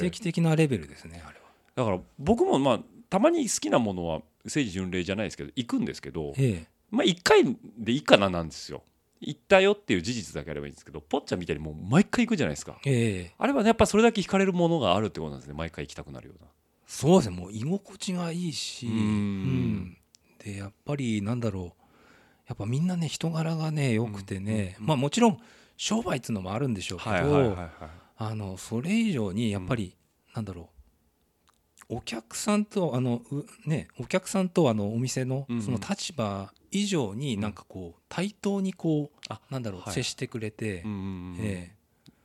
奇跡的なレベルですね、あれは。だから僕も、まあ、たまに好きなものは聖地巡礼じゃないですけど行くんですけど、まあ、1回でいいかななんですよ。行ったよっていう事実だけあればいいんですけど、ポッチャみたいにもう毎回行くじゃないですか、あれは、ね、やっぱそれだけ惹かれるものがあるってことなんですね。毎回行きたくなるような。そうですね、もう居心地がいいし、でやっぱりなんだろう、やっぱみんなね人柄がね良くてね、まあもちろん商売っていうのもあるんでしょうけど、それ以上にやっぱりなんだろう、お客さんとお客さんとお店のその立場以上になんかこう対等にこうなんだろう接してくれて、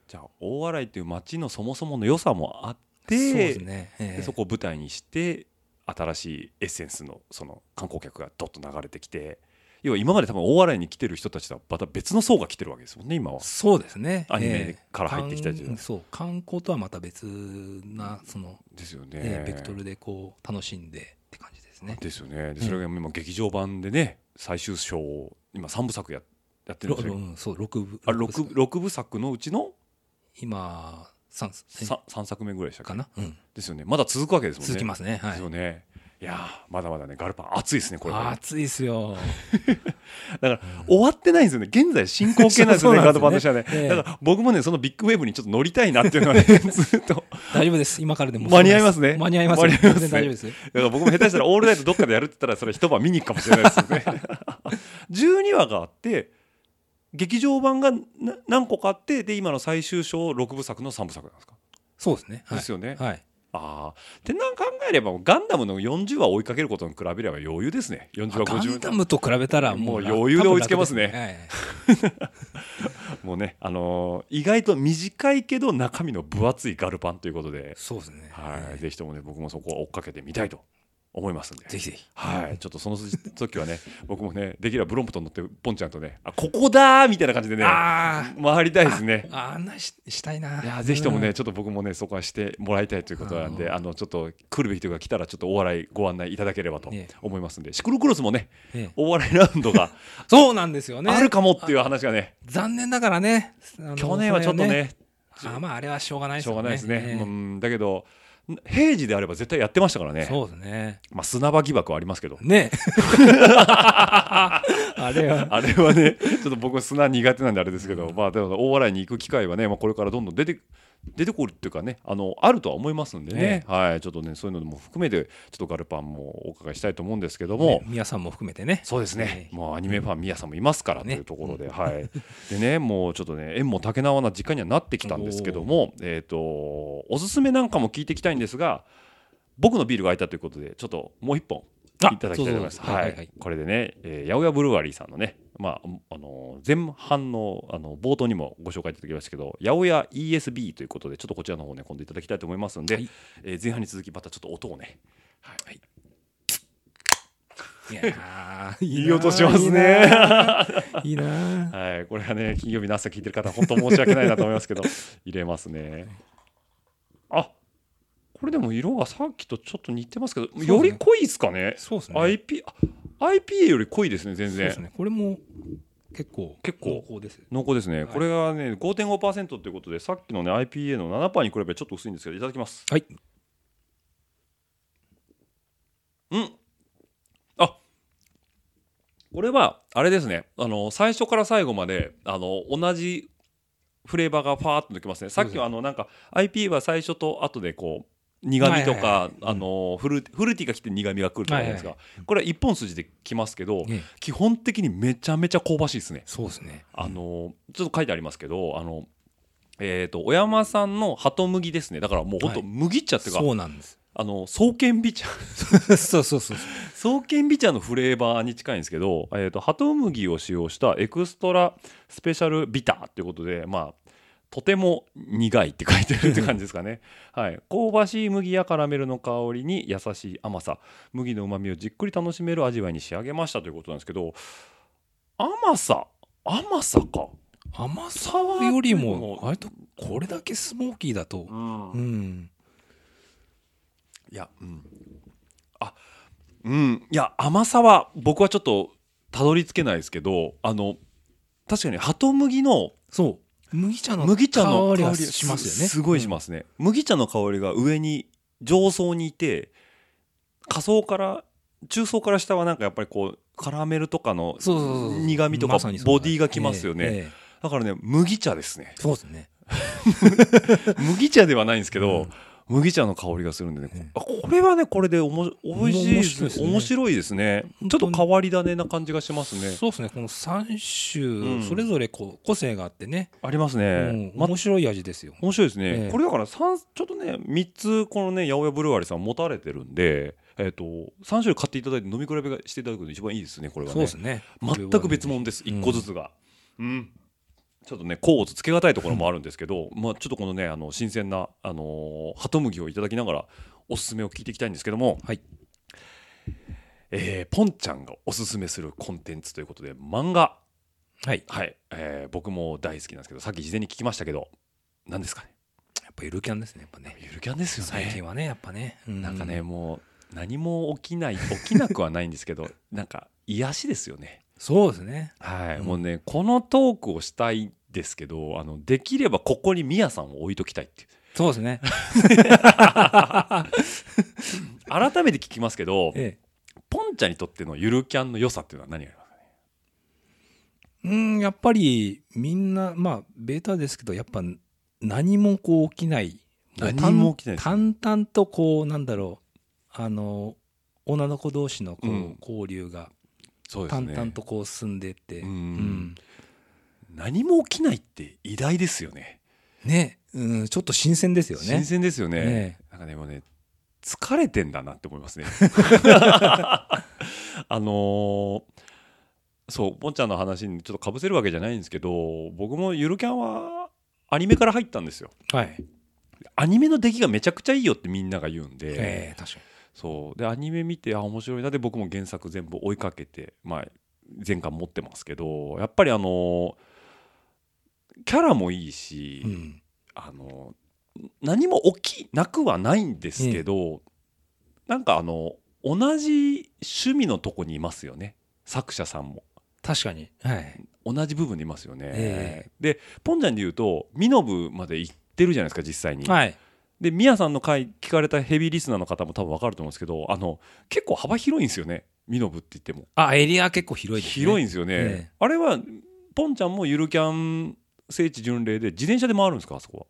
じゃあ大洗という町のそもそもの良さもあって、でそこを舞台にして新しいエッセンス その観光客がどっと流れてきて、要は今まで多分大洗に来てる人たちとはまた別の層が来てるわけですもんね、今は。そうですね、アニメから入ってきたりとか、そう、観光とはまた別なそのですよね、ベクトルでこう楽しんでって感じですね。ですよね。でそれが今劇場版でね、最終章を今3部作やってるんですよ。そう、6部作のうちの今3作目ぐらいでしたかな、ですよね。まだ続くわけですもんね。続きますね、はい、ですよね。いやまだまだねガルパン熱いですね、これ。熱いですよだから終わってないんですよね、現在進行形なんですよねガルパンとしてはね、だから僕もねそのビッグウェーブにちょっと乗りたいなっていうのはねずっと大丈夫です、今からでも間に合いますね。間に合いますね、全然大丈夫です。だから僕も下手したらオールナイトどっかでやるって言ったらそれ一晩見に行くかもしれないですよね12話があって劇場版が何個かあって、で今の最終章6部作の3部作なんですか？そうですね、ですよね、はい。ああ、ってなんか考えればガンダムの40話追いかけることに比べれば余裕ですね。40話50話ガンダムと比べたらもう余裕で追いつけますね、もうね、意外と短いけど中身の分厚いガルパンということで、そうですね、はい、ぜひともね僕もそこを追っかけてみたいと思いますんで、ぜひぜひ、はい、ちょっとその時はね僕もねできればブロンプトン乗ってポンちゃんとね、あここだみたいな感じでね回りたいですね。あんなしたいな。いやぜひともね、ちょっと僕もねそこはしてもらいたいということなんで、あのちょっと来るべきというか来たらちょっとお笑いご案内いただければと思いますんで、シクロクロスもね、お笑いラウンドがそうなんですよね、あるかもっていう話がね残念ながらね、去年はちょっとね、まああれはしょうがないですね。しょうがないですね。うんだけど平時であれば絶対やってましたからね。そうですね。まあ砂場疑惑はありますけどね。あれはね、ちょっと僕砂苦手なんであれですけど、まあでも大笑いに行く機会はね、まあこれからどんどん出てくるっていうかね、あるとは思いますんでね。はい、ちょっとねそういうのも含めてちょっとガルパンもお伺いしたいと思うんですけども、宮さんも含めてね。そうですね。もうアニメファン宮さんもいますからというところで、はい。でね、もうちょっとね縁も竹縄な時間にはなってきたんですけども、おすすめなんかも聞いていきたいんですが、僕のビールが空いたということでちょっともう一本いただきたいと思います。はい、これでね、八百屋ブルワリーさんのね、まあ前半の冒頭にもご紹介いただきましたけど、八百屋 ESB ということでちょっとこちらの方ね今度いただきたいと思いますんで、はい、前半に続きまたちょっと音をね、はい、いい音しますね。いいな。はい、これはね金曜日の朝聞いてる方本当申し訳ないなと思いますけど入れますね。あ。これでも色がさっきとちょっと似てますけど、より濃いですかね。そうですね。IPA より濃いですね、全然。そうですね。これも結構濃厚です。濃厚ですね。はい、これがね 5.5% ということで、さっきのね IPA の 7% に比べてちょっと薄いんですけど、いただきます。はい。うん。あ、これはあれですね。最初から最後まで同じフレーバーがファーっと抜けますね。さっきはなんか IPA は最初と後でこう苦味とかフルーティーが来て苦味が来るじゃないですか。これは一本筋で来ますけど、基本的にめちゃめちゃ香ばしいですね。そうですね。ちょっと書いてありますけど、小山さんの鳩麦ですね。だからもう本当麦茶っていうか、そうなんです。爽健美茶そう爽健美茶のフレーバーに近いんですけど、鳩麦を使用したエクストラスペシャルビターということで、まあとても苦いって書いてるって感じですかね、はい、香ばしい麦やカラメルの香りに優しい甘さ、麦の旨みをじっくり楽しめる味わいに仕上げましたということなんですけど、甘さか甘さよりも割とこれだけスモーキーだと、うんいや、うん、あ、うん、いや甘さは僕はちょっとたどり着けないですけど、確かに鳩麦のそう麦茶の香りがしますよね。すごいしますね、うん、麦茶の香りが上に上層にいて、下層から中層から下はなんかやっぱりこうカラメルとかの苦味とかボディがきますよね、だからね麦茶ですね。そうですね麦茶ではないんですけど、うん麦茶の香りがするんでね、これはねこれでおいしいですね。面白いですね。ちょっと変わり種な感じがしますね。そうですね。この3種それぞれこう個性があってね、ありますね、うん、面白い味ですよ。面白いですね、これだからちょっとね3つこのね八百屋ブルワリーさん持たれてるんで、3種類買っていただいて飲み比べしていただくのが一番いいですね。これはねそうですね。全く別物です、1個ずつが、うんちょっとね甲をつけがたいところもあるんですけど、まあちょっとこのね新鮮な鳩麦をいただきながらおすすめを聞いていきたいんですけども、はいポンちゃんがおすすめするコンテンツということで漫画、はいはい僕も大好きなんですけど、さっき事前に聞きましたけど何ですかね。やっぱゆるキャンですね。やっぱねゆるキャンですよね。最近はねやっぱね、なんかねもう何も起きなくはないんですけどなんか癒しですよね。そうですね。はい、もうねこのトークをしたいですけど、できればここにミヤさんを置いときたいっていう。そうですね改めて聞きますけど、ポンちゃんにとってのゆるキャンの良さっていうのは何がありますかね。やっぱりみんなまあベータですけど、やっぱ何もこう起きない、何も起きないですね、淡々とこうなんだろう女の子同士のこう、交流がそうですね、淡々とこう進んでって、何も起きないって偉大ですよね。ね、ちょっと新鮮ですよね。新鮮ですよね。なんかでもね疲れてんだなって思いますね。そうポンちゃんの話にちょっと被せるわけじゃないんですけど、僕もゆるキャンはアニメから入ったんですよ。はい。アニメの出来がめちゃくちゃいいよってみんなが言うんで、確かに。そうでアニメ見て面白いなで僕も原作全部追いかけて、まあ、全巻持ってますけどやっぱりキャラもいいし、うん、何も起きなくはないんですけど、うん、なんか同じ趣味のとこにいますよね作者さんも確かに、はい、同じ部分にいますよね、でポンちゃんでいうとミノブまで行ってるじゃないですか実際に、はい、でミヤさんの回聞かれたヘビーリスナーの方も多分分かると思うんですけど結構幅広いんですよねミノブって言ってもエリア結構広いですね広いんですよね、あれはポンちゃんもゆるキャン聖地巡礼で自転車で回るんですかあそこ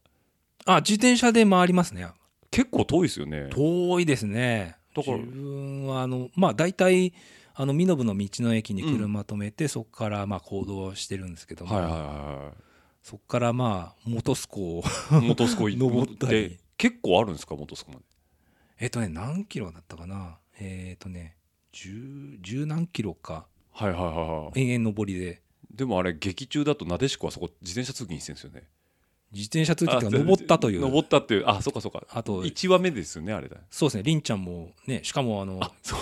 は自転車で回りますね結構遠いですよね遠いですねだから自分は大体ミノブの道の駅に車止めて、うん、そこからまあ行動してるんですけども、はいはいはい、そこからまあ本栖湖登ったり結構あるんですか本栖湖まで何キロだったかな10何キロか、はいはいはい、延々上りででもあれ劇中だとなでしこはそこ自転車通勤してるんですよね自転車通勤が登ったというあそうかそうかあと1話目ですよねあれだそうですねりんちゃんもねしかもそう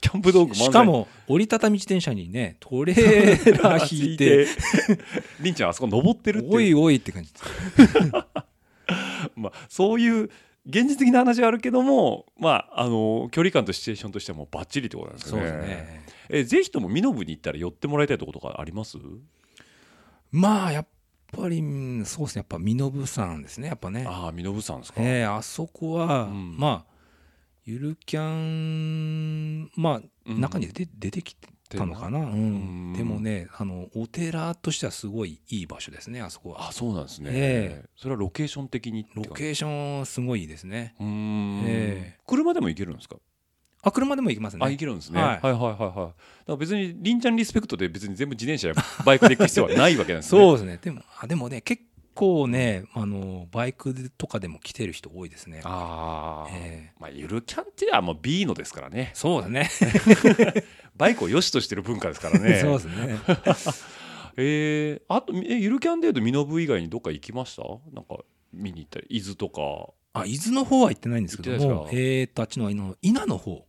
キャンプ道具もしかも折りたたみ自転車にねトレーラー引いてりんちゃんあそこ登ってるっておいおいって感じまあそういう現実的な話はあるけどもまあ距離感とシチュエーションとしてはもうバッチリってことなんですよねそうですねぜひともミノブに行ったら寄ってもらいたいところとかありますまあやっぱりそうですねやっぱ身延山ですねやっぱねああ身延山ですか、あそこは、うん、まあゆるキャンまあ、うん、中に出てきたのかな、うん、でもねお寺としてはすごいいい場所ですねあそこはあそうなんですね、それはロケーション的にロケーションすごいですねうん、車でも行けるんですか車でも行きますね行けるんですね、はい、はいはいはいはいだから別にりんちゃんリスペクトで別に全部自転車やバイクで行く必要はないわけなんですねそうですねでもね結構ねバイクとかでも来てる人多いですねまあゆるキャンってはもう B のですからねそうだねバイクを良しとしてる文化ですからねそうですねあとゆるキャンでいうと身延以外にどっか行きましたなんか見に行ったり伊豆とか伊豆の方は行ってないんですけどもあっちの伊那の方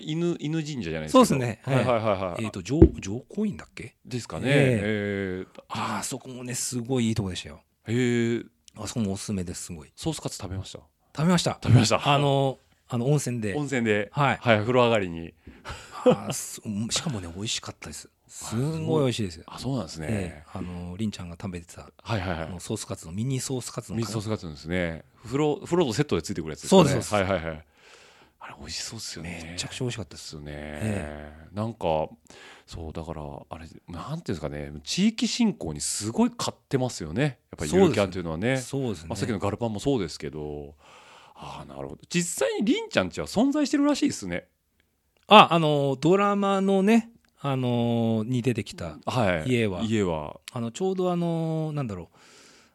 犬神社じゃないですか。そうですね。はいはいはいはい。上皇院だっけ？ですかね。あそこもねすごいいいとこでしたよ。あそこもおすすめですすごい。ソースカツ食べました。食べました。温泉で。はいはい風呂上がりに。しかもね美味しかったです。すごい美味しいですよ。あそうなんですね。りんちゃんが食べてた、はいはいはい、ソースカツのミニソースカツの。ミニソースカツですね。風呂とセットでついてくるやつですね。そうです。はいはいはい。あれ美味しそうですよね。めちゃくちゃ美味しかったですよね。なんかそうだからあれなんていうんですかね、地域振興にすごい買ってますよね。やっぱりゆるキャンというのはね。そうですね。まあ、さっきのガルパンもそうですけど、なるほど。実際にりんちゃん家は存在してるらしいですね。ドラマのねに出てきた家は、はい、ちょうどなんだろう。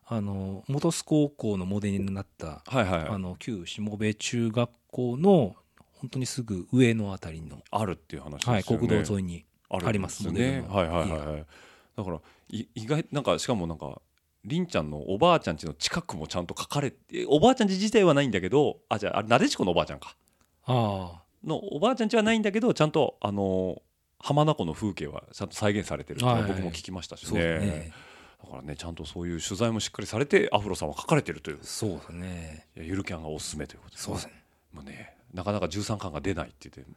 本栖高校のモデルになった、はいはい、旧下部中学校の本当にすぐ上のあたりのあるっていう話ですよね、はい、国道沿いにありますので、はいはいはい、だから意外なんかしかもなんかりんちゃんのおばあちゃん家の近くもちゃんと書かれておばあちゃん家自体はないんだけどじゃあなでしこのおばあちゃんかのおばあちゃん家はないんだけどちゃんと浜名湖の風景はちゃんと再現されてるって僕も聞きましたしね、はいはい、そうですねだからねちゃんとそういう取材もしっかりされてアフロさんは書かれてるというそうですねゆるキャンがおすすめということですね、そうですねもうねなかなか13巻が出ないって言って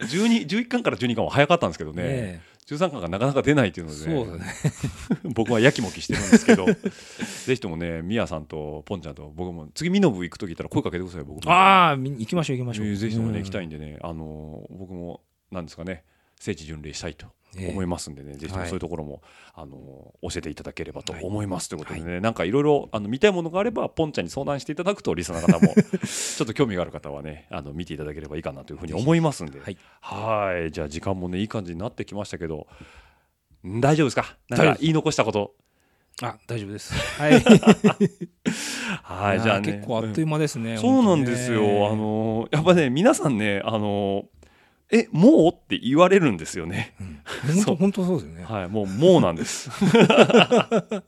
11巻から12巻は早かったんですけど ね13巻がなかなか出ないっていうので、ねそうだね、僕はやきもきしてるんですけどぜひともねミヤさんとポンちゃんと僕も次ミノブ行くとき行ったら声かけてください僕も行きましょうぜひともね行きたいんでね僕もなんですかね聖地巡礼したいと思いますんでね、ぜひともそういうところも、はい、教えていただければと思います、はい、ということでね、はい、なんかいろいろ見たいものがあればポンちゃんに相談していただくとリスナーの方もちょっと興味がある方はね見ていただければいいかなというふうに思いますんではいじゃあ時間もねいい感じになってきましたけど大丈夫ですかなんか言い残したこと大丈夫ですはいはいじゃあ、ね、結構あっという間ですね、うん、そうなんですよやっぱね皆さんねえもうって言われるんですよね、うん、本当そうですよね、はい、もうなんです、は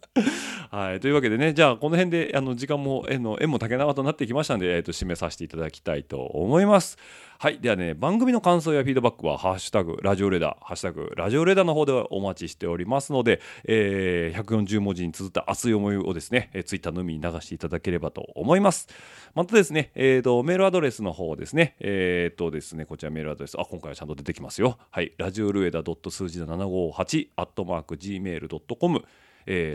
い、というわけでね、じゃあこの辺で時間も縁も竹縄となってきましたので、締めさせていただきたいと思います。はい、ではね、番組の感想やフィードバックはハッシュタグラジオレダ、ハッシュタグラジオレダの方でお待ちしておりますので、140文字に綴った熱い思いをですね、ツイッターのみに流していただければと思います。またですね、メールアドレスの方ですね、ですね、こちらメールアドレス、あ、今回はちゃんと出てきますよ、はい、ラジオルエダ数字の758 @gmail.com、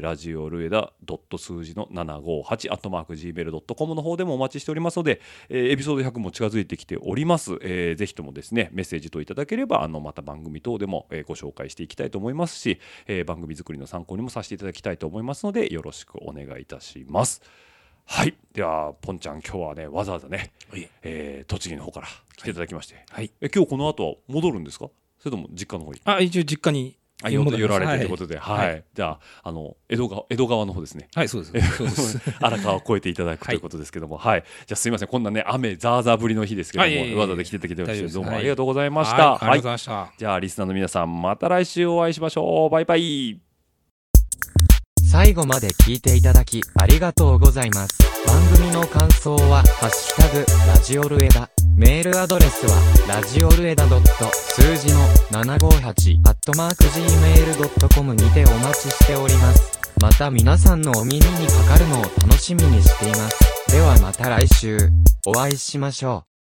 ラジオルエダ数字の758 @gmail.com の方でもお待ちしておりますので、エピソード100も近づいてきております、ぜひともですねメッセージといただければまた番組等でもご紹介していきたいと思いますし、番組作りの参考にもさせていただきたいと思いますので、よろしくお願いいたします。はい、ではポンちゃん、今日はねわざわざね、栃木の方から来ていただきまして、はいはい、今日この後は戻るんですか、それとも実家の方に？あ、一応実家に寄られてということで、はいはいはい、じゃあ江戸川の方ですね、はい、そうです荒川を越えていただくということですけども、はいはい、じゃあすいません、こんなね雨ザーザー降りの日ですけども、はい、わざわざ来ていただきまして、はい、どうもありがとうございました。はい、はい、じゃあリスナーの皆さん、また来週お会いしましょう。バイバイ。最後まで聞いていただきありがとうございます。番組の感想はハッシュタグラジオルエダ、メールアドレスはラジオルエダ数字の758 @gmail.com にてお待ちしております。また皆さんのお耳にかかるのを楽しみにしています。ではまた来週お会いしましょう。